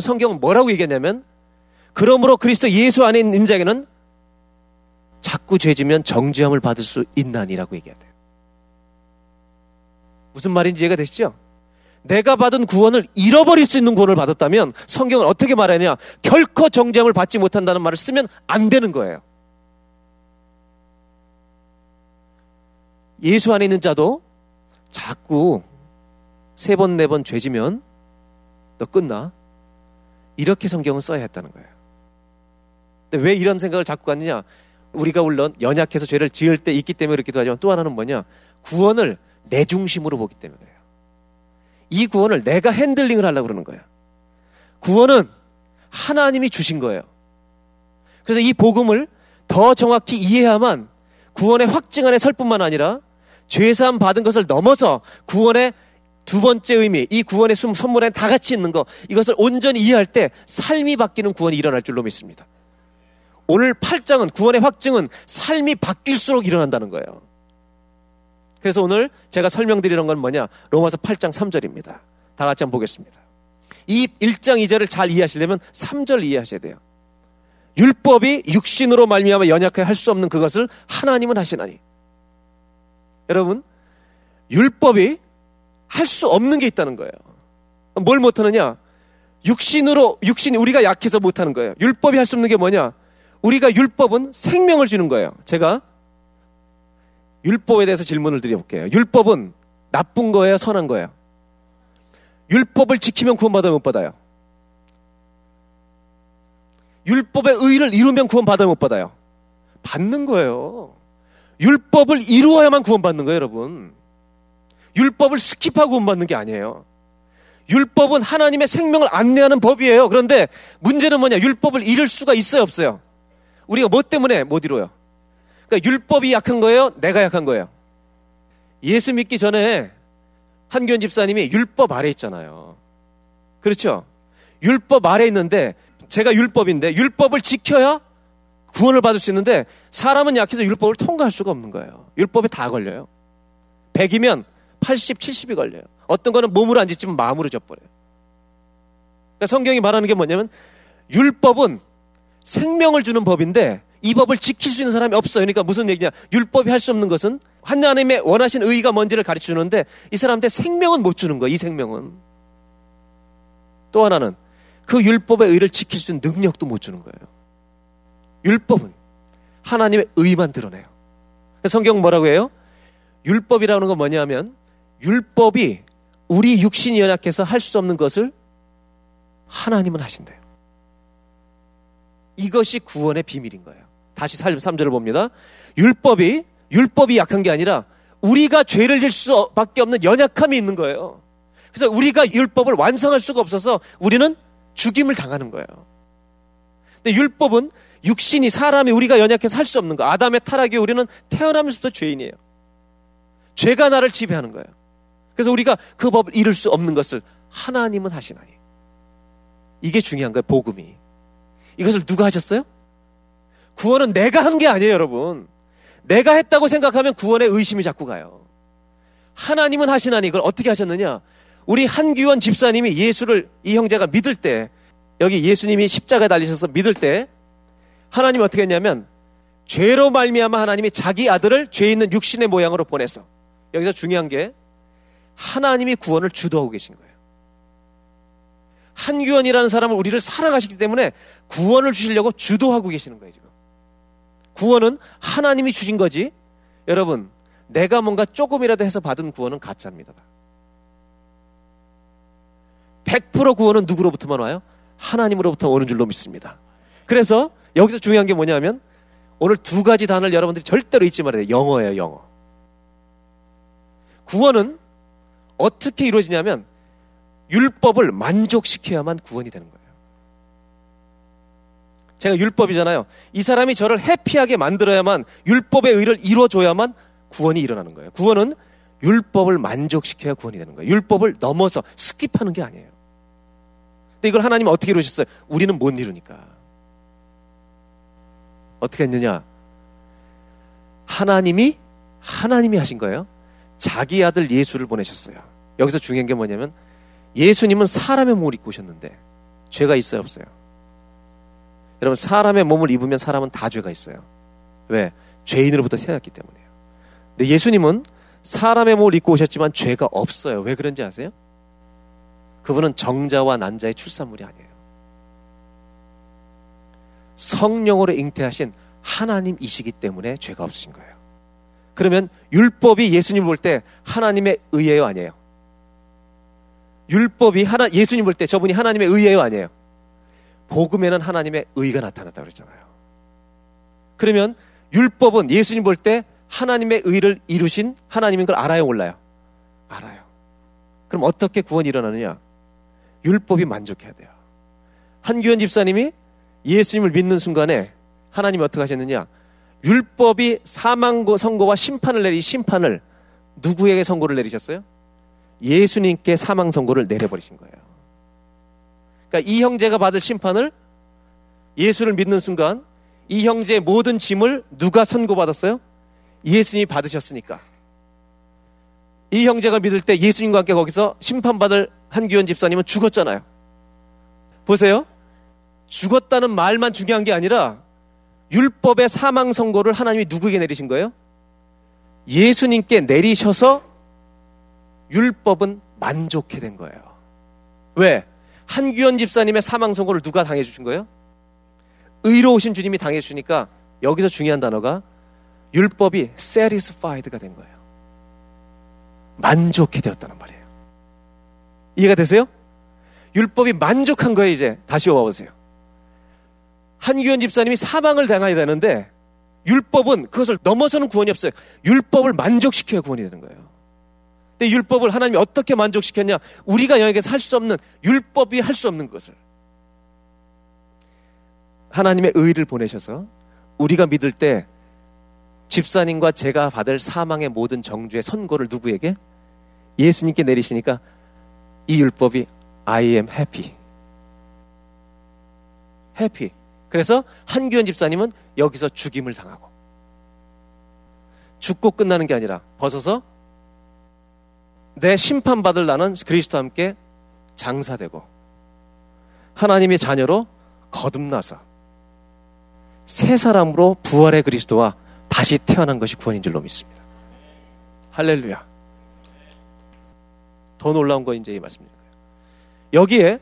성경은 뭐라고 얘기했냐면 그러므로 그리스도 예수 안에 있는 자에게는 자꾸 죄지면 정죄함을 받을 수 있나니라고 얘기해야 돼요. 무슨 말인지 이해가 되시죠? 내가 받은 구원을 잃어버릴 수 있는 구원을 받았다면 성경은 어떻게 말하냐? 결코 정죄함을 받지 못한다는 말을 쓰면 안 되는 거예요. 예수 안에 있는 자도 자꾸 세 번, 네 번 죄지면 너 끝나? 이렇게 성경은 써야 했다는 거예요. 근데 왜 이런 생각을 자꾸 갖느냐? 우리가 물론 연약해서 죄를 지을 때 있기 때문에 그렇기도 하지만 또 하나는 뭐냐? 구원을 내 중심으로 보기 때문에 그래요. 이 구원을 내가 핸들링을 하려고 그러는 거예요. 구원은 하나님이 주신 거예요. 그래서 이 복음을 더 정확히 이해해야만 구원의 확증 안에 설 뿐만 아니라 죄사함 받은 것을 넘어서 구원의 두 번째 의미, 이 구원의 선물 안에 다 같이 있는 거, 이것을 온전히 이해할 때 삶이 바뀌는 구원이 일어날 줄로 믿습니다. 오늘 8장은 구원의 확증은 삶이 바뀔수록 일어난다는 거예요. 그래서 오늘 제가 설명드리는 건 뭐냐? 로마서 8장 3절입니다. 다 같이 한번 보겠습니다. 이 1장 2절을 잘 이해하시려면 3절 이해하셔야 돼요. 율법이 육신으로 말미암아 연약하여 할 수 없는 그것을 하나님은 하시나니. 여러분, 율법이 할 수 없는 게 있다는 거예요. 뭘 못하느냐? 육신이 우리가 약해서 못하는 거예요. 율법이 할 수 없는 게 뭐냐? 우리가 율법은 생명을 주는 거예요. 제가 율법에 대해서 질문을 드려볼게요. 율법은 나쁜 거예요? 선한 거예요? 율법을 지키면 구원받아요? 못 받아요? 율법의 의의를 이루면 구원받아요? 못 받아요? 받는 거예요. 율법을 이루어야만 구원받는 거예요, 여러분. 율법을 스킵하고 구원받는 게 아니에요. 율법은 하나님의 생명을 안내하는 법이에요. 그런데 문제는 뭐냐? 율법을 이룰 수가 있어요, 없어요? 우리가 뭐 때문에 못 이뤄요? 그러니까 율법이 약한 거예요? 내가 약한 거예요? 예수 믿기 전에 한규원 집사님이 율법 아래 있잖아요. 그렇죠? 율법 아래 있는데 제가 율법인데 율법을 지켜야 구원을 받을 수 있는데 사람은 약해서 율법을 통과할 수가 없는 거예요. 율법에 다 걸려요. 100이면 80, 70이 걸려요. 어떤 거는 몸으로 안 짓지만 마음으로 져버려요. 그러니까 성경이 말하는 게 뭐냐면 율법은 생명을 주는 법인데 이 법을 지킬 수 있는 사람이 없어요. 그러니까 무슨 얘기냐? 율법이 할 수 없는 것은 하나님의 원하신 의의가 뭔지를 가르쳐주는데 이 사람한테 생명은 못 주는 거예요. 이 생명은. 또 하나는 그 율법의 의의를 지킬 수 있는 능력도 못 주는 거예요. 율법은 하나님의 의의만 드러내요. 성경 뭐라고 해요? 율법이라는 건 뭐냐 하면 율법이 우리 육신이 연약해서 할 수 없는 것을 하나님은 하신대요. 이것이 구원의 비밀인 거예요. 다시 3절을 봅니다. 율법이 약한 게 아니라 우리가 죄를 질 수밖에 없는 연약함이 있는 거예요. 그래서 우리가 율법을 완성할 수가 없어서 우리는 죽임을 당하는 거예요. 근데 율법은 육신이 사람이 우리가 연약해서 할 수 없는 거. 아담의 타락이 우리는 태어나면서부터 죄인이에요. 죄가 나를 지배하는 거예요. 그래서 우리가 그 법을 이룰 수 없는 것을 하나님은 하시나니. 이게 중요한 거예요. 복음이. 이것을 누가 하셨어요? 구원은 내가 한 게 아니에요, 여러분. 내가 했다고 생각하면 구원의 의심이 자꾸 가요. 하나님은 하시나니. 이걸 어떻게 하셨느냐? 우리 한규원 집사님이 예수를 이 형제가 믿을 때, 여기 예수님이 십자가에 달리셔서 믿을 때 하나님이 어떻게 했냐면 죄로 말미암아 하나님이 자기 아들을 죄 있는 육신의 모양으로 보내서, 여기서 중요한 게 하나님이 구원을 주도하고 계신 거예요. 한규원이라는 사람은 우리를 사랑하시기 때문에 구원을 주시려고 주도하고 계시는 거예요, 지금. 구원은 하나님이 주신 거지. 여러분, 내가 뭔가 조금이라도 해서 받은 구원은 가짜입니다. 100% 구원은 누구로부터만 와요? 하나님으로부터 오는 줄로 믿습니다. 그래서 여기서 중요한 게 뭐냐면 오늘 두 가지 단어를 여러분들이 절대로 잊지 말아야 돼요. 영어예요, 영어. 구원은 어떻게 이루어지냐면 율법을 만족시켜야만 구원이 되는 거예요. 제가 율법이잖아요. 이 사람이 저를 해피하게 만들어야만, 율법의 의를 이루어줘야만 구원이 일어나는 거예요. 구원은 율법을 만족시켜야 구원이 되는 거예요. 율법을 넘어서 스킵하는 게 아니에요. 근데 이걸 하나님은 어떻게 이루셨어요? 우리는 못 이루니까. 어떻게 했느냐? 하나님이 하신 거예요. 자기 아들 예수를 보내셨어요. 여기서 중요한 게 뭐냐면 예수님은 사람의 몸을 입고 오셨는데 죄가 있어요, 없어요? 여러분, 사람의 몸을 입으면 사람은 다 죄가 있어요. 왜? 죄인으로부터 태어났기 때문이에요. 근데 예수님은 사람의 몸을 입고 오셨지만 죄가 없어요. 왜 그런지 아세요? 그분은 정자와 난자의 출산물이 아니에요. 성령으로 잉태하신 하나님이시기 때문에 죄가 없으신 거예요. 그러면 율법이 예수님을 볼 때 하나님의 의예요, 아니에요? 율법이 예수님 볼 때 저분이 하나님의 의예요, 아니에요? 복음에는 하나님의 의가 나타났다고 그랬잖아요. 그러면 율법은 예수님 볼 때 하나님의 의를 이루신 하나님인 걸 알아요, 몰라요? 알아요. 그럼 어떻게 구원이 일어나느냐? 율법이 만족해야 돼요. 한규현 집사님이 예수님을 믿는 순간에 하나님이 어떻게 하셨느냐? 율법이 사망 선고와 심판을 내리 심판을 누구에게 선고를 내리셨어요? 예수님께 사망 선고를 내려버리신 거예요. 그러니까 이 형제가 받을 심판을 예수를 믿는 순간 이 형제의 모든 짐을 누가 선고받았어요? 예수님이 받으셨으니까. 이 형제가 믿을 때 예수님과 함께 거기서 심판받을 한규현 집사님은 죽었잖아요. 보세요. 죽었다는 말만 중요한 게 아니라 율법의 사망 선고를 하나님이 누구에게 내리신 거예요? 예수님께 내리셔서 율법은 만족해 된 거예요. 왜? 한규현 집사님의 사망 선고를 누가 당해 주신 거예요? 의로우신 주님이 당해 주시니까 여기서 중요한 단어가 율법이 satisfied가 된 거예요. 만족해 되었다는 말이에요. 이해가 되세요? 율법이 만족한 거예요. 이제 다시 와보세요. 한규현 집사님이 사망을 당해야 되는데 율법은 그것을 넘어서는 구원이 없어요. 율법을 만족시켜야 구원이 되는 거예요. 근데 율법을 하나님이 어떻게 만족시켰냐? 우리가 영역에서 할 수 없는, 율법이 할 수 없는 것을 하나님의 의를 보내셔서 우리가 믿을 때 집사님과 제가 받을 사망의 모든 정죄의 선고를 누구에게? 예수님께 내리시니까 이 율법이 I am happy. happy. 그래서 한규현 집사님은 여기서 죽임을 당하고, 죽고 끝나는 게 아니라 벗어서 내 심판받을 나는 그리스도와 함께 장사되고 하나님의 자녀로 거듭나서 새 사람으로 부활의 그리스도와 다시 태어난 것이 구원인 줄로 믿습니다. 할렐루야. 더 놀라운 건 이제 이 말씀입니다. 여기에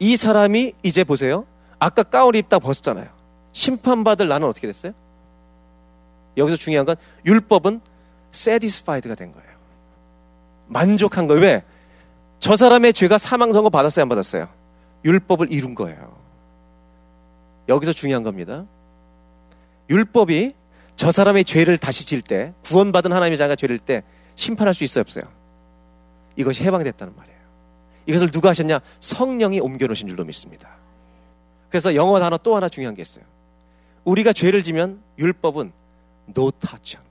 이 사람이 이제 보세요. 아까 가운을 입다 벗었잖아요. 심판받을 나는 어떻게 됐어요? 여기서 중요한 건 율법은 satisfied가 된 거예요. 만족한 거예요. 왜? 저 사람의 죄가 사망 선고 받았어요, 안 받았어요? 율법을 이룬 거예요. 여기서 중요한 겁니다. 율법이 저 사람의 죄를 다시 질 때, 구원받은 하나님의 자녀가 죄를 때 심판할 수 있어요, 없어요? 이것이 해방됐다는 말이에요. 이것을 누가 하셨냐? 성령이 옮겨놓으신 줄로 믿습니다. 그래서 영어 단어 또 하나 중요한 게 있어요. 우리가 죄를 지면 율법은 no touch 하는 거예요.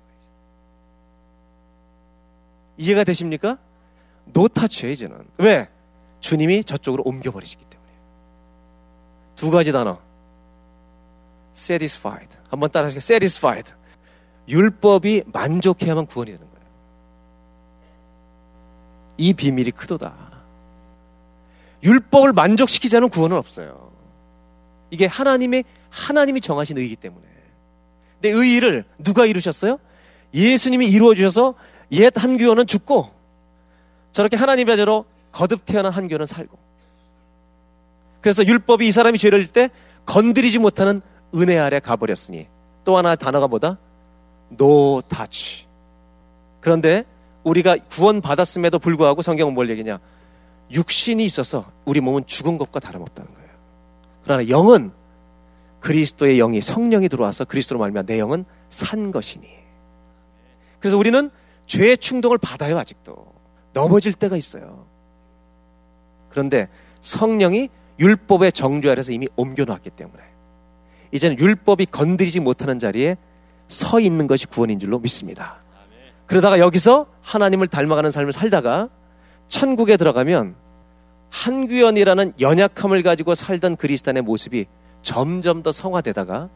이해가 되십니까? no touch예요, 이제는. 왜? 주님이 저쪽으로 옮겨버리시기 때문에. 두 가지 단어. satisfied. 한번 따라 하시겠어요? satisfied. 율법이 만족해야만 구원이 되는 거예요. 이 비밀이 크도다. 율법을 만족시키지 않은 구원은 없어요. 이게 하나님이 정하신 의이기 때문에. 근데 의의를 누가 이루셨어요? 예수님이 이루어주셔서 옛 한규현은 죽고 저렇게 하나님의 자녀로 거듭 태어난 한규현은 살고. 그래서 율법이 이 사람이 죄를 질 때 건드리지 못하는 은혜 아래 가버렸으니 또 하나 단어가 뭐다? No touch. 그런데 우리가 구원 받았음에도 불구하고 성경은 뭘 얘기냐? 육신이 있어서 우리 몸은 죽은 것과 다름없다는 거예요. 그러나 영은 그리스도의 영이 성령이 들어와서 그리스도로 말미암아 내 영은 산 것이니. 그래서 우리는 죄의 충동을 받아요. 아직도 넘어질 때가 있어요. 그런데 성령이 율법의 정죄 아래서 이미 옮겨놓았기 때문에 이제는 율법이 건드리지 못하는 자리에 서 있는 것이 구원인 줄로 믿습니다. 그러다가 여기서 하나님을 닮아가는 삶을 살다가 천국에 들어가면 한규현이라는 연약함을 가지고 살던 그리스도인의 모습이 점점 더 성화되다가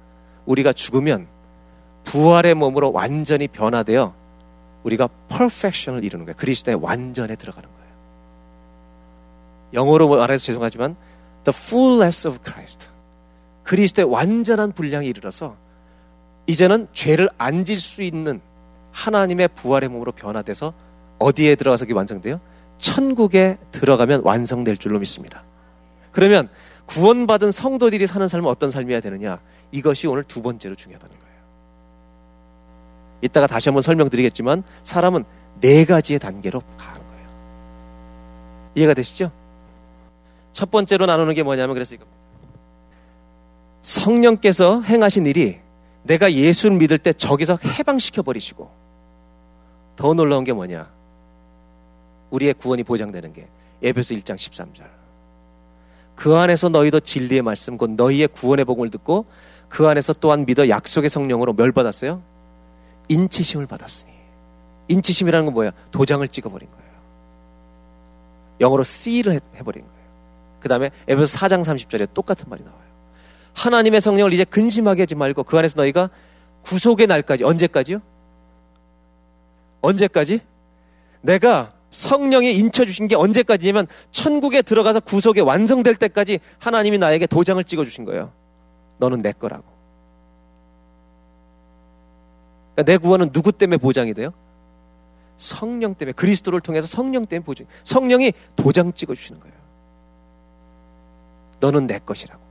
우리가 죽으면 부활의 몸으로 완전히 변화되어 우리가 퍼펙션을 이루는 거예요. 그리스도의 완전에 들어가는 거예요. 영어로 말해서 죄송하지만 The fullness of Christ. 그리스도의 완전한 분량에 이르러서 이제는 죄를 안 질 수 있는 하나님의 부활의 몸으로 변화돼서 어디에 들어가서 그게 완성돼요? 천국에 들어가면 완성될 줄로 믿습니다. 그러면 구원받은 성도들이 사는 삶은 어떤 삶이어야 되느냐? 이것이 오늘 두 번째로 중요하다는 거예요. 이따가 다시 한번 설명드리겠지만 사람은 네 가지의 단계로 가는 거예요. 이해가 되시죠? 첫 번째로 나누는 게 뭐냐면 그래서 이거 성령께서 행하신 일이 내가 예수를 믿을 때 저기서 해방시켜버리시고, 더 놀라운 게 뭐냐, 우리의 구원이 보장되는 게 에베소 1장 13절. 그 안에서 너희도 진리의 말씀 곧 너희의 구원의 복음을 듣고 그 안에서 또한 믿어 약속의 성령으로 뭘 받았어요? 인치심을 받았으니. 인치심이라는 건 뭐야? 도장을 찍어버린 거예요. 영어로 C를 해버린 거예요. 그 다음에 에베소 4장 30절에 똑같은 말이 나와요. 하나님의 성령을 이제 근심하게 하지 말고 그 안에서 너희가 구속의 날까지. 언제까지요? 언제까지? 내가 성령이 인쳐주신 게 언제까지냐면 천국에 들어가서 구속에 완성될 때까지 하나님이 나에게 도장을 찍어주신 거예요. 너는 내 거라고. 그러니까 내 구원은 누구 때문에 보장이 돼요? 성령 때문에, 그리스도를 통해서 성령 때문에 보증. 성령이 도장 찍어주시는 거예요. 너는 내 것이라고.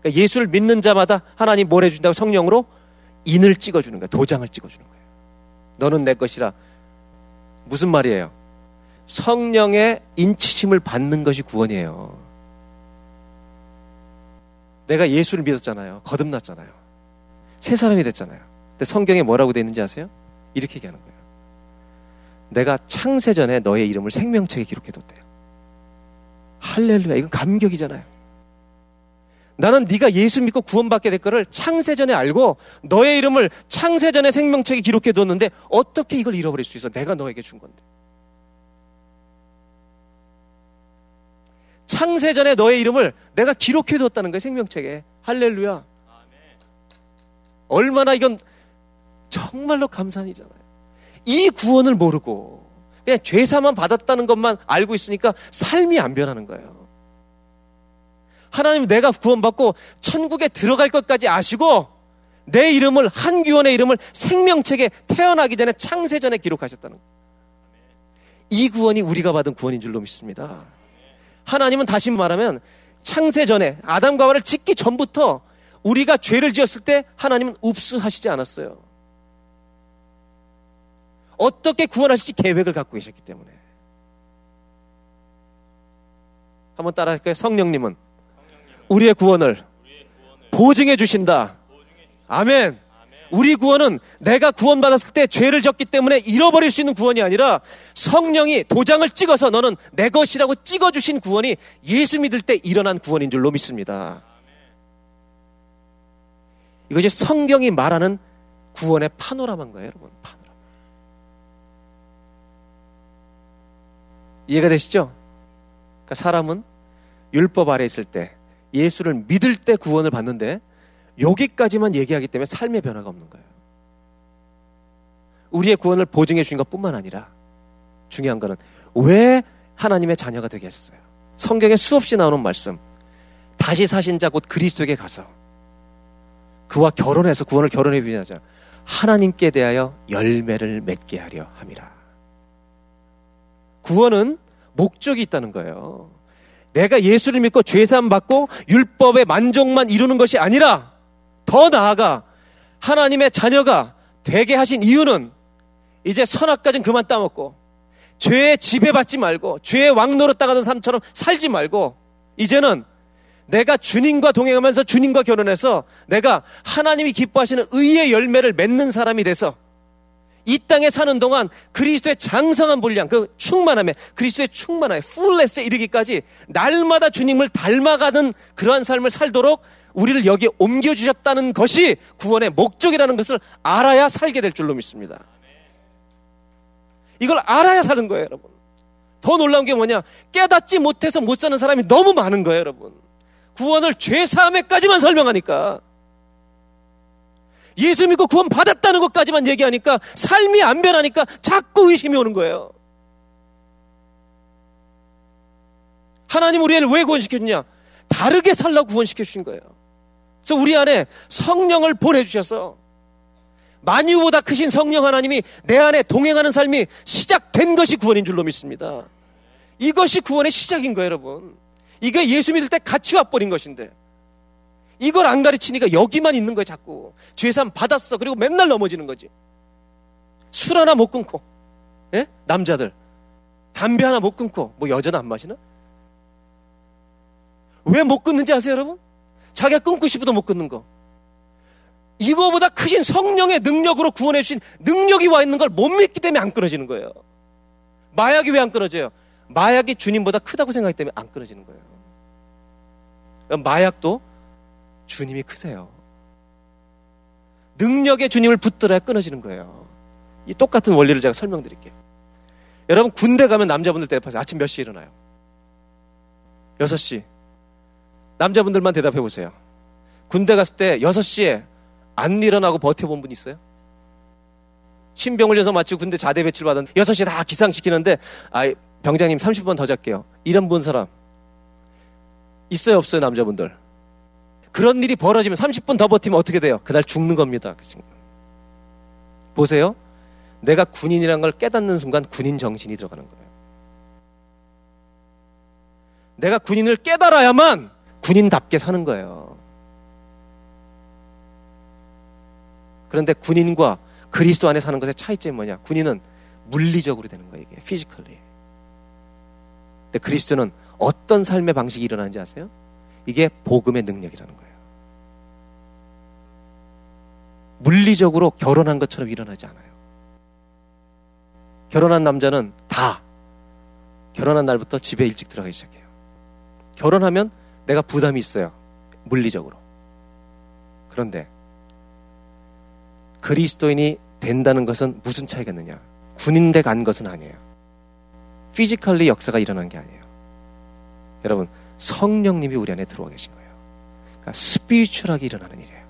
그러니까 예수를 믿는 자마다 하나님 뭘 해준다고? 성령으로 인을 찍어주는 거예요. 도장을 찍어주는 거예요. 너는 내 것이라. 무슨 말이에요? 성령의 인치심을 받는 것이 구원이에요. 내가 예수를 믿었잖아요. 거듭났잖아요. 새 사람이 됐잖아요. 근데 성경에 뭐라고 돼 있는지 아세요? 이렇게 얘기하는 거예요. 내가 창세전에 너의 이름을 생명책에 기록해뒀대요. 할렐루야. 이건 감격이잖아요. 나는 네가 예수 믿고 구원받게 될 거를 창세전에 알고 너의 이름을 창세전에 생명책에 기록해뒀는데 어떻게 이걸 잃어버릴 수 있어? 내가 너에게 준 건데. 창세전에 너의 이름을 내가 기록해뒀다는 거예요. 생명책에. 할렐루야. 아멘. 얼마나 이건 정말로 감사한 일이잖아요. 이 구원을 모르고 그냥 죄사만 받았다는 것만 알고 있으니까 삶이 안 변하는 거예요. 하나님 내가 구원받고 천국에 들어갈 것까지 아시고 내 이름을, 한규원의 이름을 생명책에 태어나기 전에 창세전에 기록하셨다는 거예요. 이 구원이 우리가 받은 구원인 줄로 믿습니다. 하나님은 다시 말하면 창세전에 아담과 하와를 짓기 전부터 우리가 죄를 지었을 때 하나님은 읍수하시지 않았어요. 어떻게 구원하실지 계획을 갖고 계셨기 때문에. 한번 따라 할까요? 성령님은 우리의 구원을 보증해 주신다. 아멘. 우리 구원은 내가 구원받았을 때 죄를 졌기 때문에 잃어버릴 수 있는 구원이 아니라 성령이 도장을 찍어서 너는 내 것이라고 찍어주신 구원이 예수 믿을 때 일어난 구원인 줄로 믿습니다. 이것이 성경이 말하는 구원의 파노라마인 거예요, 여러분. 이해가 되시죠? 그러니까 사람은 율법 아래 있을 때, 예수를 믿을 때 구원을 받는데 여기까지만 얘기하기 때문에 삶의 변화가 없는 거예요. 우리의 구원을 보증해 주신 것뿐만 아니라 중요한 거는 왜 하나님의 자녀가 되게 하셨어요? 성경에 수없이 나오는 말씀, 다시 사신 자 곧 그리스도에게 가서 그와 결혼해서 구원을 결혼해 비유하자. 하나님께 대하여 열매를 맺게 하려 함이라. 구원은 목적이 있다는 거예요. 내가 예수를 믿고 죄사함 받고 율법의 만족만 이루는 것이 아니라 더 나아가 하나님의 자녀가 되게 하신 이유는 이제 선악까지는 그만 따먹고 죄에 지배받지 말고 죄의 왕노릇 당하던 삶처럼 살지 말고 이제는 내가 주님과 동행하면서 주님과 결혼해서 내가 하나님이 기뻐하시는 의의 열매를 맺는 사람이 돼서 이 땅에 사는 동안 그리스도의 장성한 분량, 그 충만함에, 그리스도의 충만함에, 풀레스에 이르기까지 날마다 주님을 닮아가는 그러한 삶을 살도록 우리를 여기에 옮겨주셨다는 것이 구원의 목적이라는 것을 알아야 살게 될 줄로 믿습니다. 이걸 알아야 사는 거예요, 여러분. 더 놀라운 게 뭐냐? 깨닫지 못해서 못 사는 사람이 너무 많은 거예요, 여러분. 구원을 죄사함에까지만 설명하니까. 예수 믿고 구원 받았다는 것까지만 얘기하니까 삶이 안 변하니까 자꾸 의심이 오는 거예요. 하나님 우리를 왜 구원시켜주냐? 다르게 살라고 구원시켜주신 거예요. 그래서 우리 안에 성령을 보내주셔서 만유보다 크신 성령 하나님이 내 안에 동행하는 삶이 시작된 것이 구원인 줄로 믿습니다. 이것이 구원의 시작인 거예요, 여러분. 이게 예수 믿을 때 같이 와버린 것인데 이걸 안 가르치니까 여기만 있는 거야, 자꾸. 죄삼 받았어. 그리고 맨날 넘어지는 거지. 술 하나 못 끊고, 예? 남자들. 담배 하나 못 끊고, 뭐 여자는 안 마시나? 왜 못 끊는지 아세요, 여러분? 자기가 끊고 싶어도 못 끊는 거. 이거보다 크신 성령의 능력으로 구원해 주신 능력이 와 있는 걸 못 믿기 때문에 안 끊어지는 거예요. 마약이 왜 안 끊어져요? 마약이 주님보다 크다고 생각하기 때문에 안 끊어지는 거예요. 마약도 주님이 크세요. 능력의 주님을 붙들어야 끊어지는 거예요. 이 똑같은 원리를 제가 설명드릴게요. 여러분, 군대 가면 남자분들 대답하세요. 아침 몇 시에 일어나요? 6시. 남자분들만 대답해 보세요. 군대 갔을 때 6시에 안 일어나고 버텨본 분 있어요? 신병훈련소 마치고 군대 자대 배치를 받았는데 6시에 다 기상시키는데, 아, 병장님 30분 더 잘게요. 이런 분 사람 있어요, 없어요? 남자분들. 그런 일이 벌어지면 30분 더 버티면 어떻게 돼요? 그날 죽는 겁니다. 그 친구. 보세요. 내가 군인이란 걸 깨닫는 순간 군인 정신이 들어가는 거예요. 내가 군인을 깨달아야만 군인답게 사는 거예요. 그런데 군인과 그리스도 안에 사는 것의 차이점이 뭐냐? 군인은 물리적으로 되는 거예요. 이게 피지컬리. 근데 그리스도는 어떤 삶의 방식이 일어나는지 아세요? 이게 복음의 능력이라는 거예요. 물리적으로 결혼한 것처럼 일어나지 않아요. 결혼한 남자는 다 결혼한 날부터 집에 일찍 들어가기 시작해요. 결혼하면 내가 부담이 있어요. 물리적으로. 그런데 그리스도인이 된다는 것은 무슨 차이가 있느냐? 군인대 간 것은 아니에요. 피지컬리 역사가 일어난 게 아니에요. 여러분, 성령님이 우리 안에 들어와 계신 거예요. 그러니까 스피리추얼하게 일어나는 일이에요.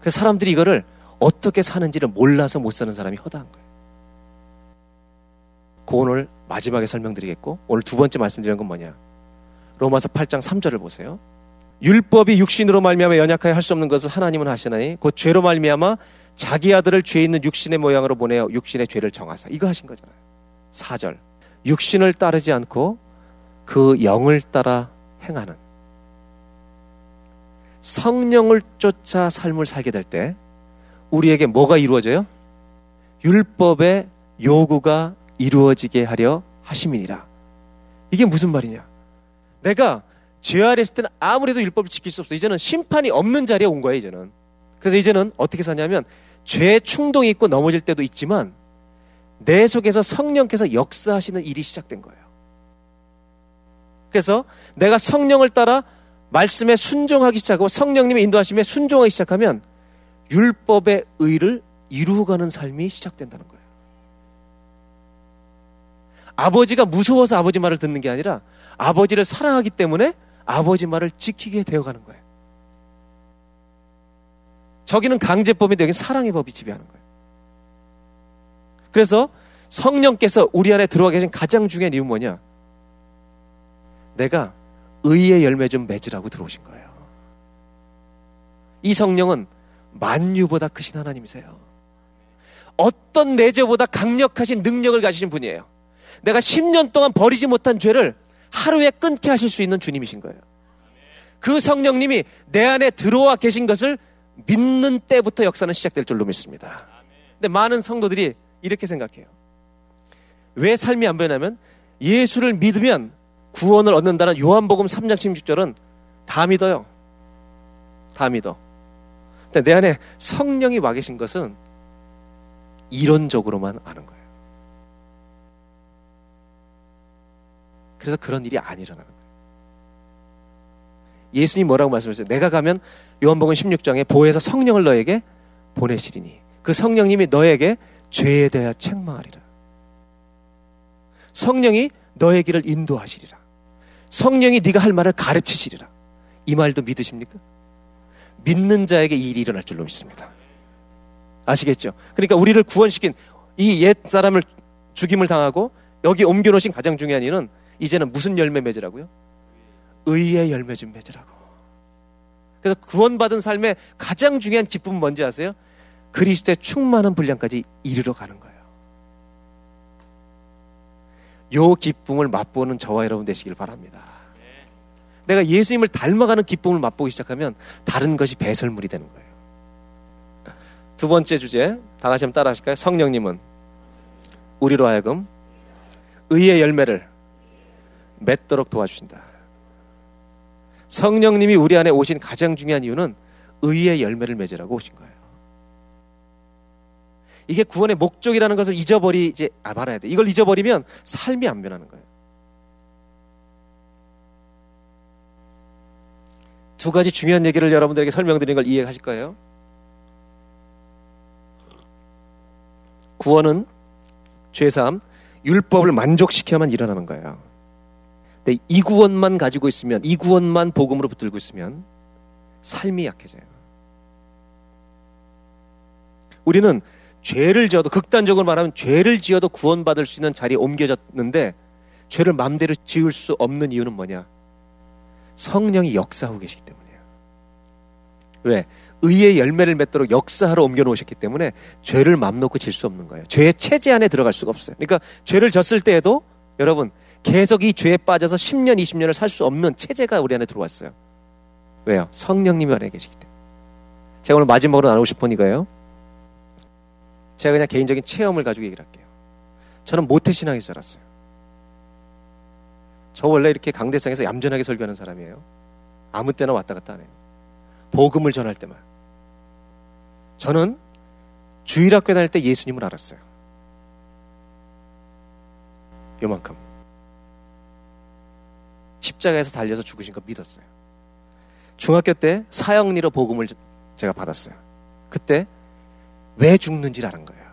그래서 사람들이 이거를 어떻게 사는지를 몰라서 못 사는 사람이 허다한 거예요. 그 오늘 마지막에 설명드리겠고, 오늘 두 번째 말씀드리는 건 뭐냐? 로마서 8장 3절을 보세요. 율법이 육신으로 말미암아 연약하여 할 수 없는 것을 하나님은 하시나니 곧 죄로 말미암아 자기 아들을 죄 있는 육신의 모양으로 보내어 육신의 죄를 정하사. 이거 하신 거잖아요. 4절. 육신을 따르지 않고 그 영을 따라 행하는, 성령을 쫓아 삶을 살게 될 때 우리에게 뭐가 이루어져요? 율법의 요구가 이루어지게 하려 하심이니라. 이게 무슨 말이냐? 내가 죄 아래 있을 때는 아무래도 율법을 지킬 수 없어. 이제는 심판이 없는 자리에 온 거예요. 이제는. 그래서 이제는 어떻게 사냐면, 죄의 충동이 있고 넘어질 때도 있지만 내 속에서 성령께서 역사하시는 일이 시작된 거예요. 그래서 내가 성령을 따라 말씀에 순종하기 시작하고 성령님의 인도하심에 순종하기 시작하면 율법의 의를 이루어가는 삶이 시작된다는 거예요. 아버지가 무서워서 아버지 말을 듣는 게 아니라 아버지를 사랑하기 때문에 아버지 말을 지키게 되어가는 거예요. 저기는 강제법인데 여기는 사랑의 법이 지배하는 거예요. 그래서 성령께서 우리 안에 들어와 계신 가장 중요한 이유는 뭐냐? 내가 의의 열매 좀 맺으라고 들어오신 거예요. 이 성령은 만유보다 크신 하나님이세요. 어떤 내재보다 강력하신 능력을 가지신 분이에요. 내가 10년 동안 버리지 못한 죄를 하루에 끊게 하실 수 있는 주님이신 거예요. 그 성령님이 내 안에 들어와 계신 것을 믿는 때부터 역사는 시작될 줄로 믿습니다. 근데 많은 성도들이 이렇게 생각해요. 왜 삶이 안 변하냐면, 예수를 믿으면 구원을 얻는다는 요한복음 3장 16절은 다 믿어요. 다 믿어. 근데 내 안에 성령이 와 계신 것은 이론적으로만 아는 거예요. 그래서 그런 일이 안 일어나는 거예요. 예수님 뭐라고 말씀하셨어요? 내가 가면 요한복음 16장에 보혜사 성령을 너에게 보내시리니 그 성령님이 너에게 죄에 대하여 책망하리라. 성령이 너의 길을 인도하시리라. 성령이 네가 할 말을 가르치시리라. 이 말도 믿으십니까? 믿는 자에게 이 일이 일어날 줄로 믿습니다. 아시겠죠? 그러니까 우리를 구원시킨 이 옛사람을 죽임을 당하고 여기 옮겨놓으신 가장 중요한 이유는 이제는 무슨 열매 맺으라고요? 의의 열매 좀 맺으라고. 그래서 구원받은 삶의 가장 중요한 기쁨은 뭔지 아세요? 그리스도의 충만한 분량까지 이르러 가는 거예요. 요 기쁨을 맛보는 저와 여러분 되시길 바랍니다. 내가 예수님을 닮아가는 기쁨을 맛보기 시작하면 다른 것이 배설물이 되는 거예요. 두 번째 주제, 다 같이 한번 따라 하실까요? 성령님은 우리로 하여금 의의 열매를 맺도록 도와주신다. 성령님이 우리 안에 오신 가장 중요한 이유는 의의 열매를 맺으라고 오신 거예요. 이게 구원의 목적이라는 것을 잊어버리지 말아야 돼. 이걸 잊어버리면 삶이 안 변하는 거예요. 두 가지 중요한 얘기를 여러분들에게 설명드리는 걸 이해하실 거예요. 구원은 죄사함, 율법을 만족시켜야만 일어나는 거예요. 근데 이 구원만 가지고 있으면, 이 구원만 복음으로 붙들고 있으면 삶이 약해져요. 우리는 죄를 지어도, 극단적으로 말하면 죄를 지어도 구원받을 수 있는 자리에 옮겨졌는데 죄를 마음대로 지을 수 없는 이유는 뭐냐? 성령이 역사하고 계시기 때문이에요. 왜? 의의 열매를 맺도록 역사하러 옮겨놓으셨기 때문에 죄를 맘 놓고 질 수 없는 거예요. 죄의 체제 안에 들어갈 수가 없어요. 그러니까 죄를 졌을 때에도 여러분 계속 이 죄에 빠져서 10년, 20년을 살 수 없는 체제가 우리 안에 들어왔어요. 왜요? 성령님이 안에 계시기 때문에. 제가 오늘 마지막으로 나누고 싶은 이거예요. 제가 그냥 개인적인 체험을 가지고 얘기를 할게요. 저는 모태신앙에서 자랐어요. 저 원래 이렇게 강대상에서 얌전하게 설교하는 사람이에요. 아무 때나 왔다 갔다 안 해요. 복음을 전할 때만. 저는 주일학교 다닐 때 예수님을 알았어요. 요만큼. 십자가에서 달려서 죽으신 거 믿었어요. 중학교 때 사형리로 복음을 제가 받았어요. 그때 왜 죽는지를 아는 거예요.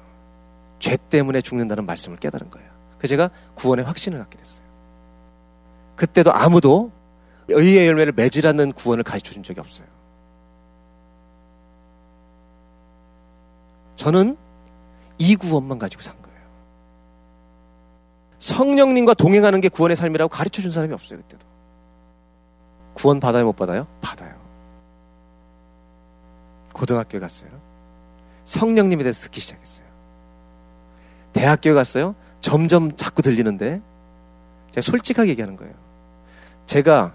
죄 때문에 죽는다는 말씀을 깨달은 거예요. 그래서 제가 구원의 확신을 갖게 됐어요. 그때도 아무도 의의 열매를 맺으라는 구원을 가르쳐준 적이 없어요. 저는 이 구원만 가지고 산 거예요. 성령님과 동행하는 게 구원의 삶이라고 가르쳐준 사람이 없어요. 그때도. 구원 받아요, 못 받아요? 받아요. 고등학교에 갔어요. 성령님에 대해서 듣기 시작했어요. 대학교에 갔어요. 점점 자꾸 들리는데 제가 솔직하게 얘기하는 거예요. 제가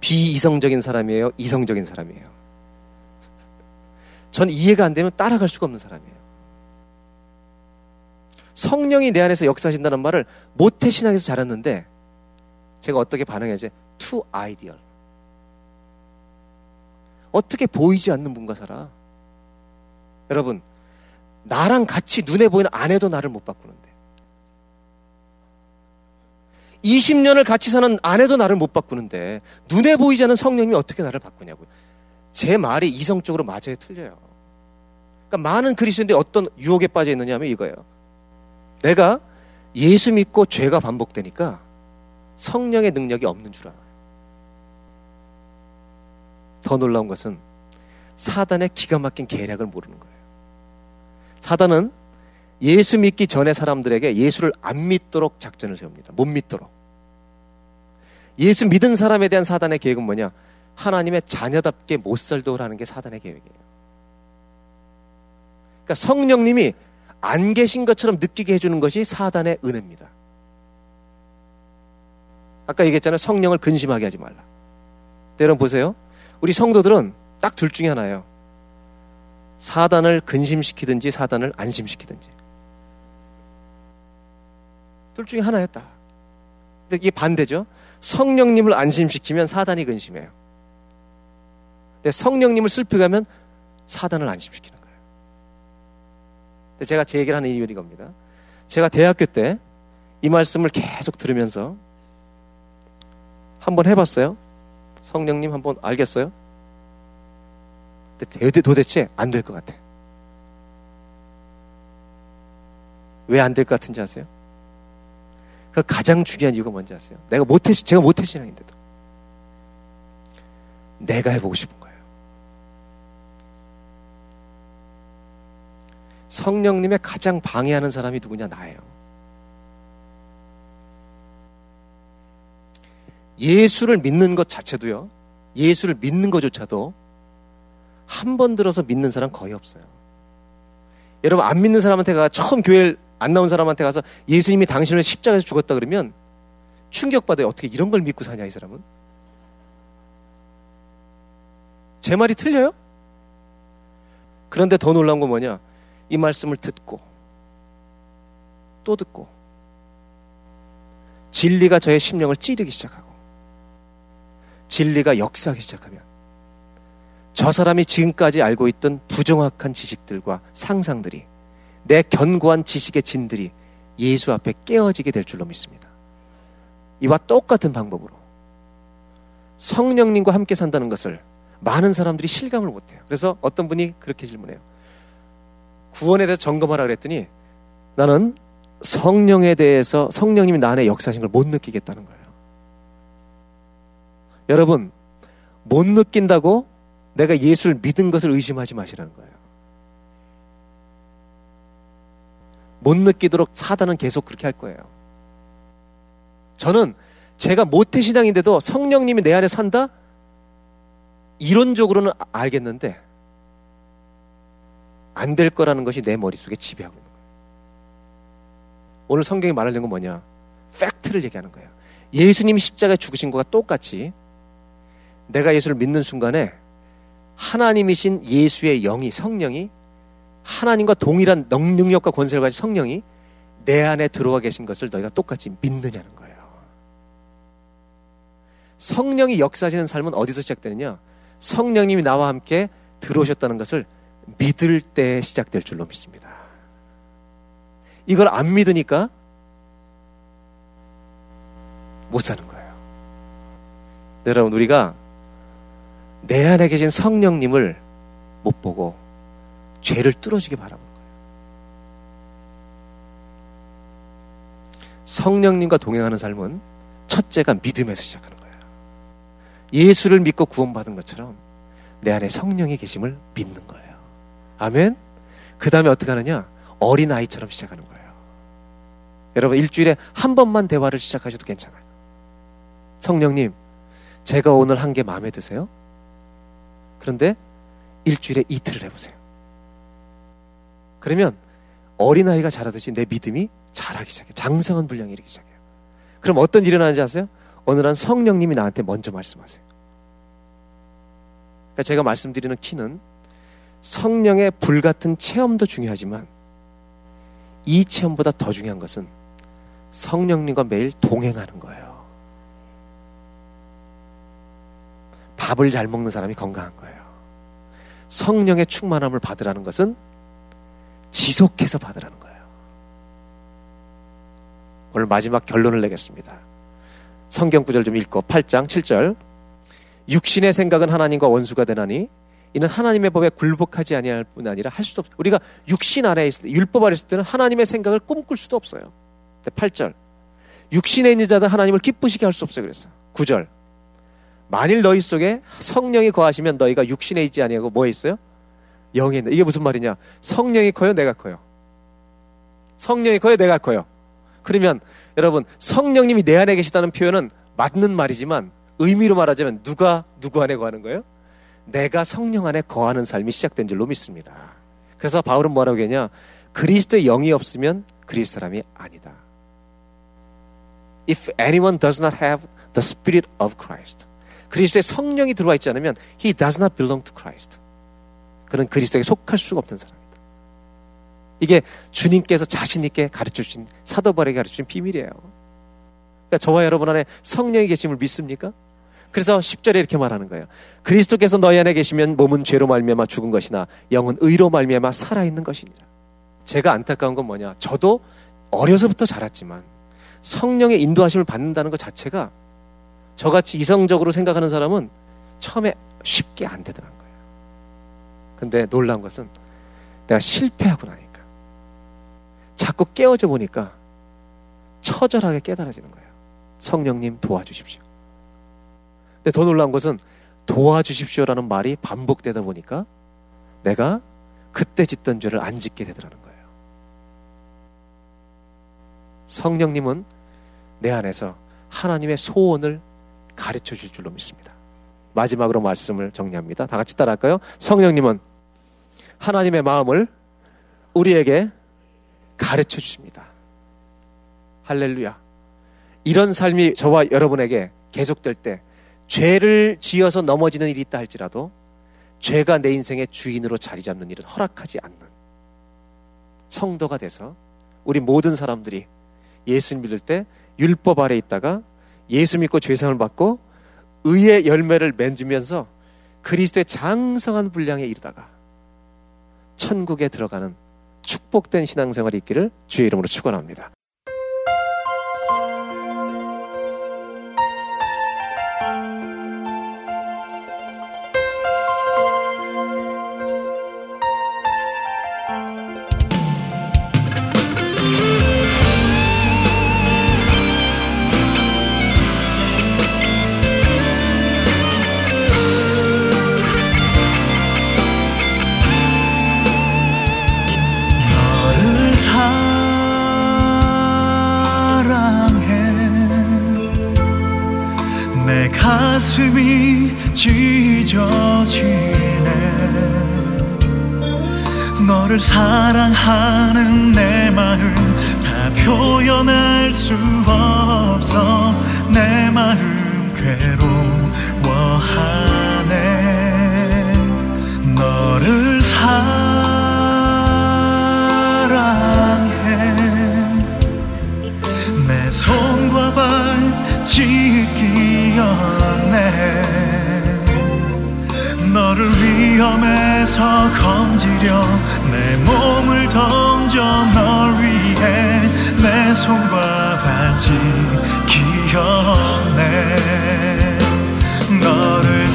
비이성적인 사람이에요? 이성적인 사람이에요? 전 이해가 안 되면 따라갈 수가 없는 사람이에요. 성령이 내 안에서 역사하신다는 말을 모태신앙에서 자랐는데 제가 어떻게 반응해야지? Too ideal. 어떻게 보이지 않는 분과 살아? 여러분, 나랑 같이 눈에 보이는 아내도 나를 못 바꾸는데 20년을 같이 사는 아내도 나를 못 바꾸는데 눈에 보이지 않는 성령님이 어떻게 나를 바꾸냐고요. 제 말이 이성적으로 맞아요, 틀려요. 그러니까 많은 그리스도인들이 어떤 유혹에 빠져 있느냐 하면 이거예요. 내가 예수 믿고 죄가 반복되니까 성령의 능력이 없는 줄 알아요. 더 놀라운 것은 사단의 기가 막힌 계략을 모르는 거예요. 사단은 예수 믿기 전에 사람들에게 예수를 안 믿도록 작전을 세웁니다. 못 믿도록. 예수 믿은 사람에 대한 사단의 계획은 뭐냐? 하나님의 자녀답게 못 살도록 하는 게 사단의 계획이에요. 그러니까 성령님이 안 계신 것처럼 느끼게 해주는 것이 사단의 은혜입니다. 아까 얘기했잖아요. 성령을 근심하게 하지 말라. 여러분 보세요. 우리 성도들은 딱 둘 중에 하나예요. 사단을 근심시키든지 사단을 안심시키든지. 둘 중에 하나였다. 근데 이게 반대죠. 성령님을 안심시키면 사단이 근심해요. 근데 성령님을 슬프게 하면 사단을 안심시키는 거예요. 근데 제가 제 얘기를 하는 이유는 이겁니다. 제가 대학교 때 이 말씀을 계속 들으면서 한번 해봤어요. 성령님 한번 알겠어요? 근데 도대체 안 될 것 같아. 왜 안 될 것 같은지 아세요? 그 가장 중요한 이유가 뭔지 아세요? 제가 모태신앙인데도 내가 해보고 싶은 거예요. 성령님의 가장 방해하는 사람이 누구냐? 나예요. 예수를 믿는 것 자체도요. 예수를 믿는 것조차도 한 번 들어서 믿는 사람 거의 없어요. 여러분 안 믿는 사람한테 가서 처음 교회 안 나온 사람한테 가서 예수님이 당신을 십자가에서 죽었다 그러면 충격받아요. 어떻게 이런 걸 믿고 사냐 이 사람은? 제 말이 틀려요? 그런데 더 놀라운 건 뭐냐? 이 말씀을 듣고 또 듣고 진리가 저의 심령을 찌르기 시작하고 진리가 역사하기 시작하면 저 사람이 지금까지 알고 있던 부정확한 지식들과 상상들이, 내 견고한 지식의 진들이 예수 앞에 깨어지게 될 줄로 믿습니다. 이와 똑같은 방법으로 성령님과 함께 산다는 것을 많은 사람들이 실감을 못해요. 그래서 어떤 분이 그렇게 질문해요. 구원에 대해서 점검하라 그랬더니 나는 성령에 대해서 성령님이 나 안에 역사하신 걸 못 느끼겠다는 거예요. 여러분, 못 느낀다고 내가 예수를 믿은 것을 의심하지 마시라는 거예요. 못 느끼도록 사단은 계속 그렇게 할 거예요. 저는 제가 모태신앙인데도 성령님이 내 안에 산다? 이론적으로는 알겠는데 안 될 거라는 것이 내 머릿속에 지배하고 있는 거예요. 오늘 성경이 말하려는 건 뭐냐? 팩트를 얘기하는 거예요. 예수님이 십자가에 죽으신 것과 똑같이 내가 예수를 믿는 순간에 하나님이신 예수의 영이, 성령이, 하나님과 동일한 능력과 권세를 가진 성령이 내 안에 들어와 계신 것을 너희가 똑같이 믿느냐는 거예요. 성령이 역사하시는 삶은 어디서 시작되느냐? 성령님이 나와 함께 들어오셨다는 것을 믿을 때 시작될 줄로 믿습니다. 이걸 안 믿으니까 못 사는 거예요. 여러분, 우리가 내 안에 계신 성령님을 못 보고 죄를 뚫어지게 바라보는 거예요. 성령님과 동행하는 삶은 첫째가 믿음에서 시작하는 거예요. 예수를 믿고 구원받은 것처럼 내 안에 성령의 계심을 믿는 거예요. 아멘? 그 다음에 어떻게 하느냐? 어린아이처럼 시작하는 거예요. 여러분, 일주일에 한 번만 대화를 시작하셔도 괜찮아요. 성령님, 제가 오늘 한 게 마음에 드세요? 그런데 일주일에 이틀을 해보세요. 그러면 어린아이가 자라듯이 내 믿음이 자라기 시작해요. 장성한 분량이 이르기 시작해요. 그럼 어떤 일이 일어나는지 아세요? 어느 날 성령님이 나한테 먼저 말씀하세요. 그러니까 제가 말씀드리는 키는 성령의 불같은 체험도 중요하지만 이 체험보다 더 중요한 것은 성령님과 매일 동행하는 거예요. 밥을 잘 먹는 사람이 건강한 거예요. 성령의 충만함을 받으라는 것은 지속해서 받으라는 거예요. 오늘 마지막 결론을 내겠습니다. 성경 구절 좀 읽고 8장 7절. 육신의 생각은 하나님과 원수가 되나니 이는 하나님의 법에 굴복하지 아니할 뿐 아니라 할 수도 없어요. 우리가 육신 안에 있을 때, 율법 아래 있을 때는 하나님의 생각을 꿈꿀 수도 없어요. 8절. 육신에 있는 자는 하나님을 기쁘시게 할 수 없어요. 그랬어요. 9절. 만일 너희 속에 성령이 거하시면 너희가 육신에 있지 아니하고 뭐에 있어요? 영에 있는. 이게 무슨 말이냐? 성령이 커요? 내가 커요? 성령이 커요? 내가 커요? 그러면 여러분, 성령님이 내 안에 계시다는 표현은 맞는 말이지만 의미로 말하자면 누가 누구 안에 거하는 거예요? 내가 성령 안에 거하는 삶이 시작된 줄로 믿습니다. 그래서 바울은 뭐라고 했냐? 그리스도의 영이 없으면 그리스도 사람이 아니다. If anyone does not have the Spirit of Christ, 그리스도의 성령이 들어와 있지 않으면 he does not belong to Christ. 그는 그리스도에게 속할 수가 없는 사람이다. 이게 주님께서 자신 있게 가르쳐주신, 사도 바울에게 가르쳐주신 비밀이에요. 그러니까 저와 여러분 안에 성령이 계심을 믿습니까? 그래서 10절에 이렇게 말하는 거예요. 그리스도께서 너희 안에 계시면 몸은 죄로 말미암아 죽은 것이나 영은 의로 말미암아 살아있는 것이니라. 제가 안타까운 건 뭐냐? 저도 어려서부터 자랐지만 성령의 인도하심을 받는다는 것 자체가 저같이 이성적으로 생각하는 사람은 처음에 쉽게 안 되더라는 거예요. 근데 놀라운 것은 내가 실패하고 나니까 자꾸 깨어져 보니까 처절하게 깨달아지는 거예요. 성령님 도와주십시오. 근데 더 놀라운 것은 도와주십시오라는 말이 반복되다 보니까 내가 그때 짓던 죄를 안 짓게 되더라는 거예요. 성령님은 내 안에서 하나님의 소원을 가르쳐 줄 줄로 믿습니다. 마지막으로 말씀을 정리합니다. 다 같이 따라할까요? 성령님은 하나님의 마음을 우리에게 가르쳐 주십니다. 할렐루야. 이런 삶이 저와 여러분에게 계속될 때 죄를 지어서 넘어지는 일이 있다 할지라도 죄가 내 인생의 주인으로 자리 잡는 일은 허락하지 않는 성도가 돼서 우리 모든 사람들이 예수 믿을 때 율법 아래 있다가 예수 믿고 죄사함을 받고 의의 열매를 맺으면서 그리스도의 장성한 분량에 이르다가 천국에 들어가는 축복된 신앙생활이 있기를 주의 이름으로 축원합니다. 가슴이 찢어지네. 너를 사랑하는 내 마음 다 표현할 수 없어. 내 마음 괴로워하네. 너를 사랑해. 내 손과 발 지키었네. 너를 위험에서 건지려 내 몸을 던져 널 위해 내 손과 발 지키었네. 너를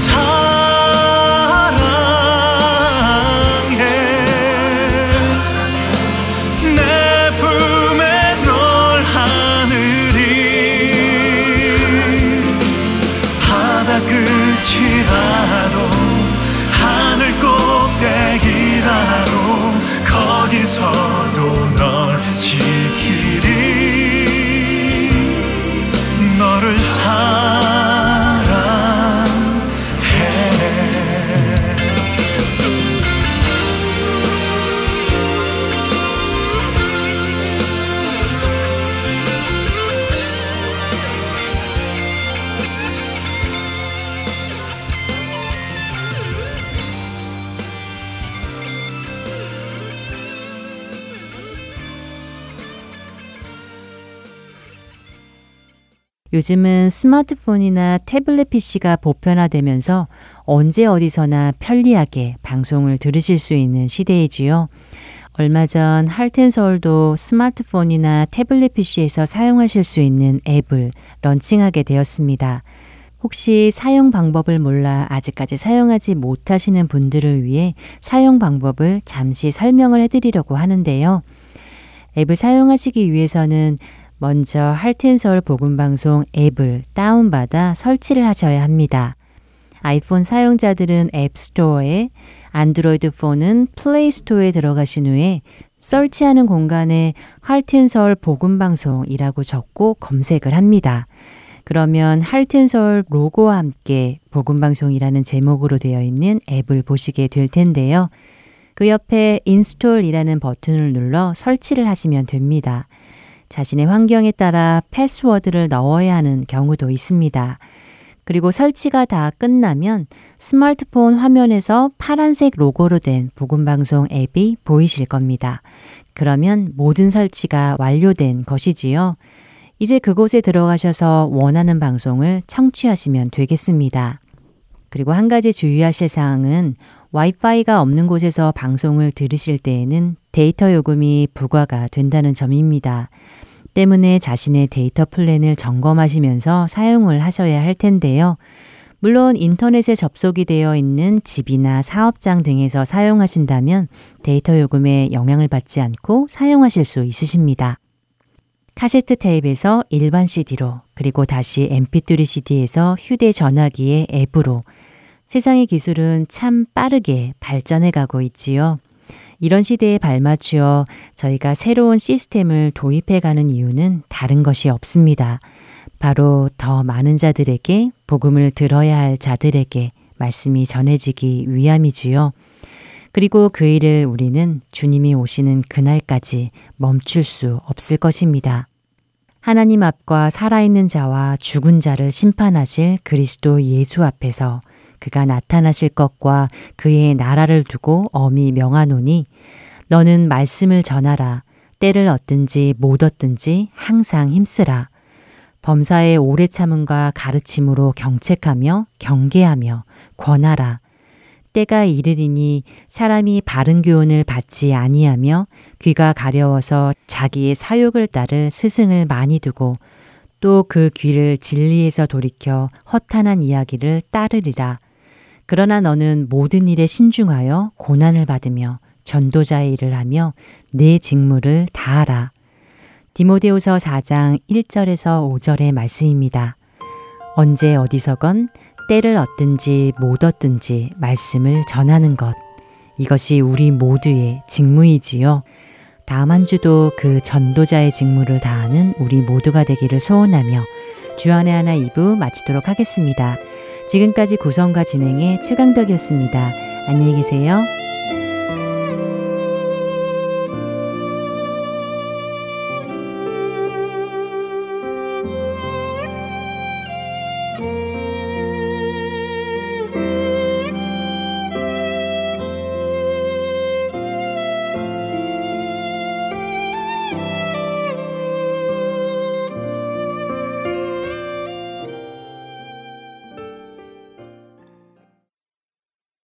서도 널 지키리. 너를 사랑해. 요즘은 스마트폰이나 태블릿 PC가 보편화되면서 언제 어디서나 편리하게 방송을 들으실 수 있는 시대이지요. 얼마 전 할튼서울도 스마트폰이나 태블릿 PC에서 사용하실 수 있는 앱을 런칭하게 되었습니다. 혹시 사용 방법을 몰라 아직까지 사용하지 못하시는 분들을 위해 사용 방법을 잠시 설명을 해드리려고 하는데요. 앱을 사용하시기 위해서는 먼저 할튼서울 복음방송 앱을 다운받아 설치를 하셔야 합니다. 아이폰 사용자들은 앱스토어에, 안드로이드 폰은 플레이스토어에 들어가신 후에 설치하는 공간에 할튼서울 복음방송이라고 적고 검색을 합니다. 그러면 할튼서울 로고와 함께 복음방송이라는 제목으로 되어 있는 앱을 보시게 될 텐데요. 그 옆에 인스톨이라는 버튼을 눌러 설치를 하시면 됩니다. 자신의 환경에 따라 패스워드를 넣어야 하는 경우도 있습니다. 그리고 설치가 다 끝나면 스마트폰 화면에서 파란색 로고로 된 복음방송 앱이 보이실 겁니다. 그러면 모든 설치가 완료된 것이지요. 이제 그곳에 들어가셔서 원하는 방송을 청취하시면 되겠습니다. 그리고 한 가지 주의하실 사항은 와이파이가 없는 곳에서 방송을 들으실 때에는 데이터 요금이 부과가 된다는 점입니다. 때문에 자신의 데이터 플랜을 점검하시면서 사용을 하셔야 할 텐데요. 물론 인터넷에 접속이 되어 있는 집이나 사업장 등에서 사용하신다면 데이터 요금에 영향을 받지 않고 사용하실 수 있으십니다. 카세트 테이프에서 일반 CD로, 그리고 다시 MP3 CD에서 휴대전화기의 앱으로 세상의 기술은 참 빠르게 발전해 가고 있지요. 이런 시대에 발맞추어 저희가 새로운 시스템을 도입해가는 이유는 다른 것이 없습니다. 바로 더 많은 자들에게, 복음을 들어야 할 자들에게 말씀이 전해지기 위함이지요. 그리고 그 일을 우리는 주님이 오시는 그날까지 멈출 수 없을 것입니다. 하나님 앞과 살아있는 자와 죽은 자를 심판하실 그리스도 예수 앞에서 그가 나타나실 것과 그의 나라를 두고 엄히 명하노니 너는 말씀을 전하라. 때를 얻든지 못 얻든지 항상 힘쓰라. 범사의 오래 참음과 가르침으로 경책하며 경계하며 권하라. 때가 이르리니 사람이 바른 교훈을 받지 아니하며 귀가 가려워서 자기의 사욕을 따를 스승을 많이 두고 또 그 귀를 진리에서 돌이켜 허탄한 이야기를 따르리라. 그러나 너는 모든 일에 신중하여 고난을 받으며 전도자의 일을 하며 내 직무를 다하라. 디모데후서 4장 1절에서 5절의 말씀입니다. 언제 어디서건 때를 얻든지 못 얻든지 말씀을 전하는 것. 이것이 우리 모두의 직무이지요. 다음 한 주도 그 전도자의 직무를 다하는 우리 모두가 되기를 소원하며 주안의 하나 2부 마치도록 하겠습니다. 지금까지 구성과 진행의 최강덕이었습니다. 안녕히 계세요.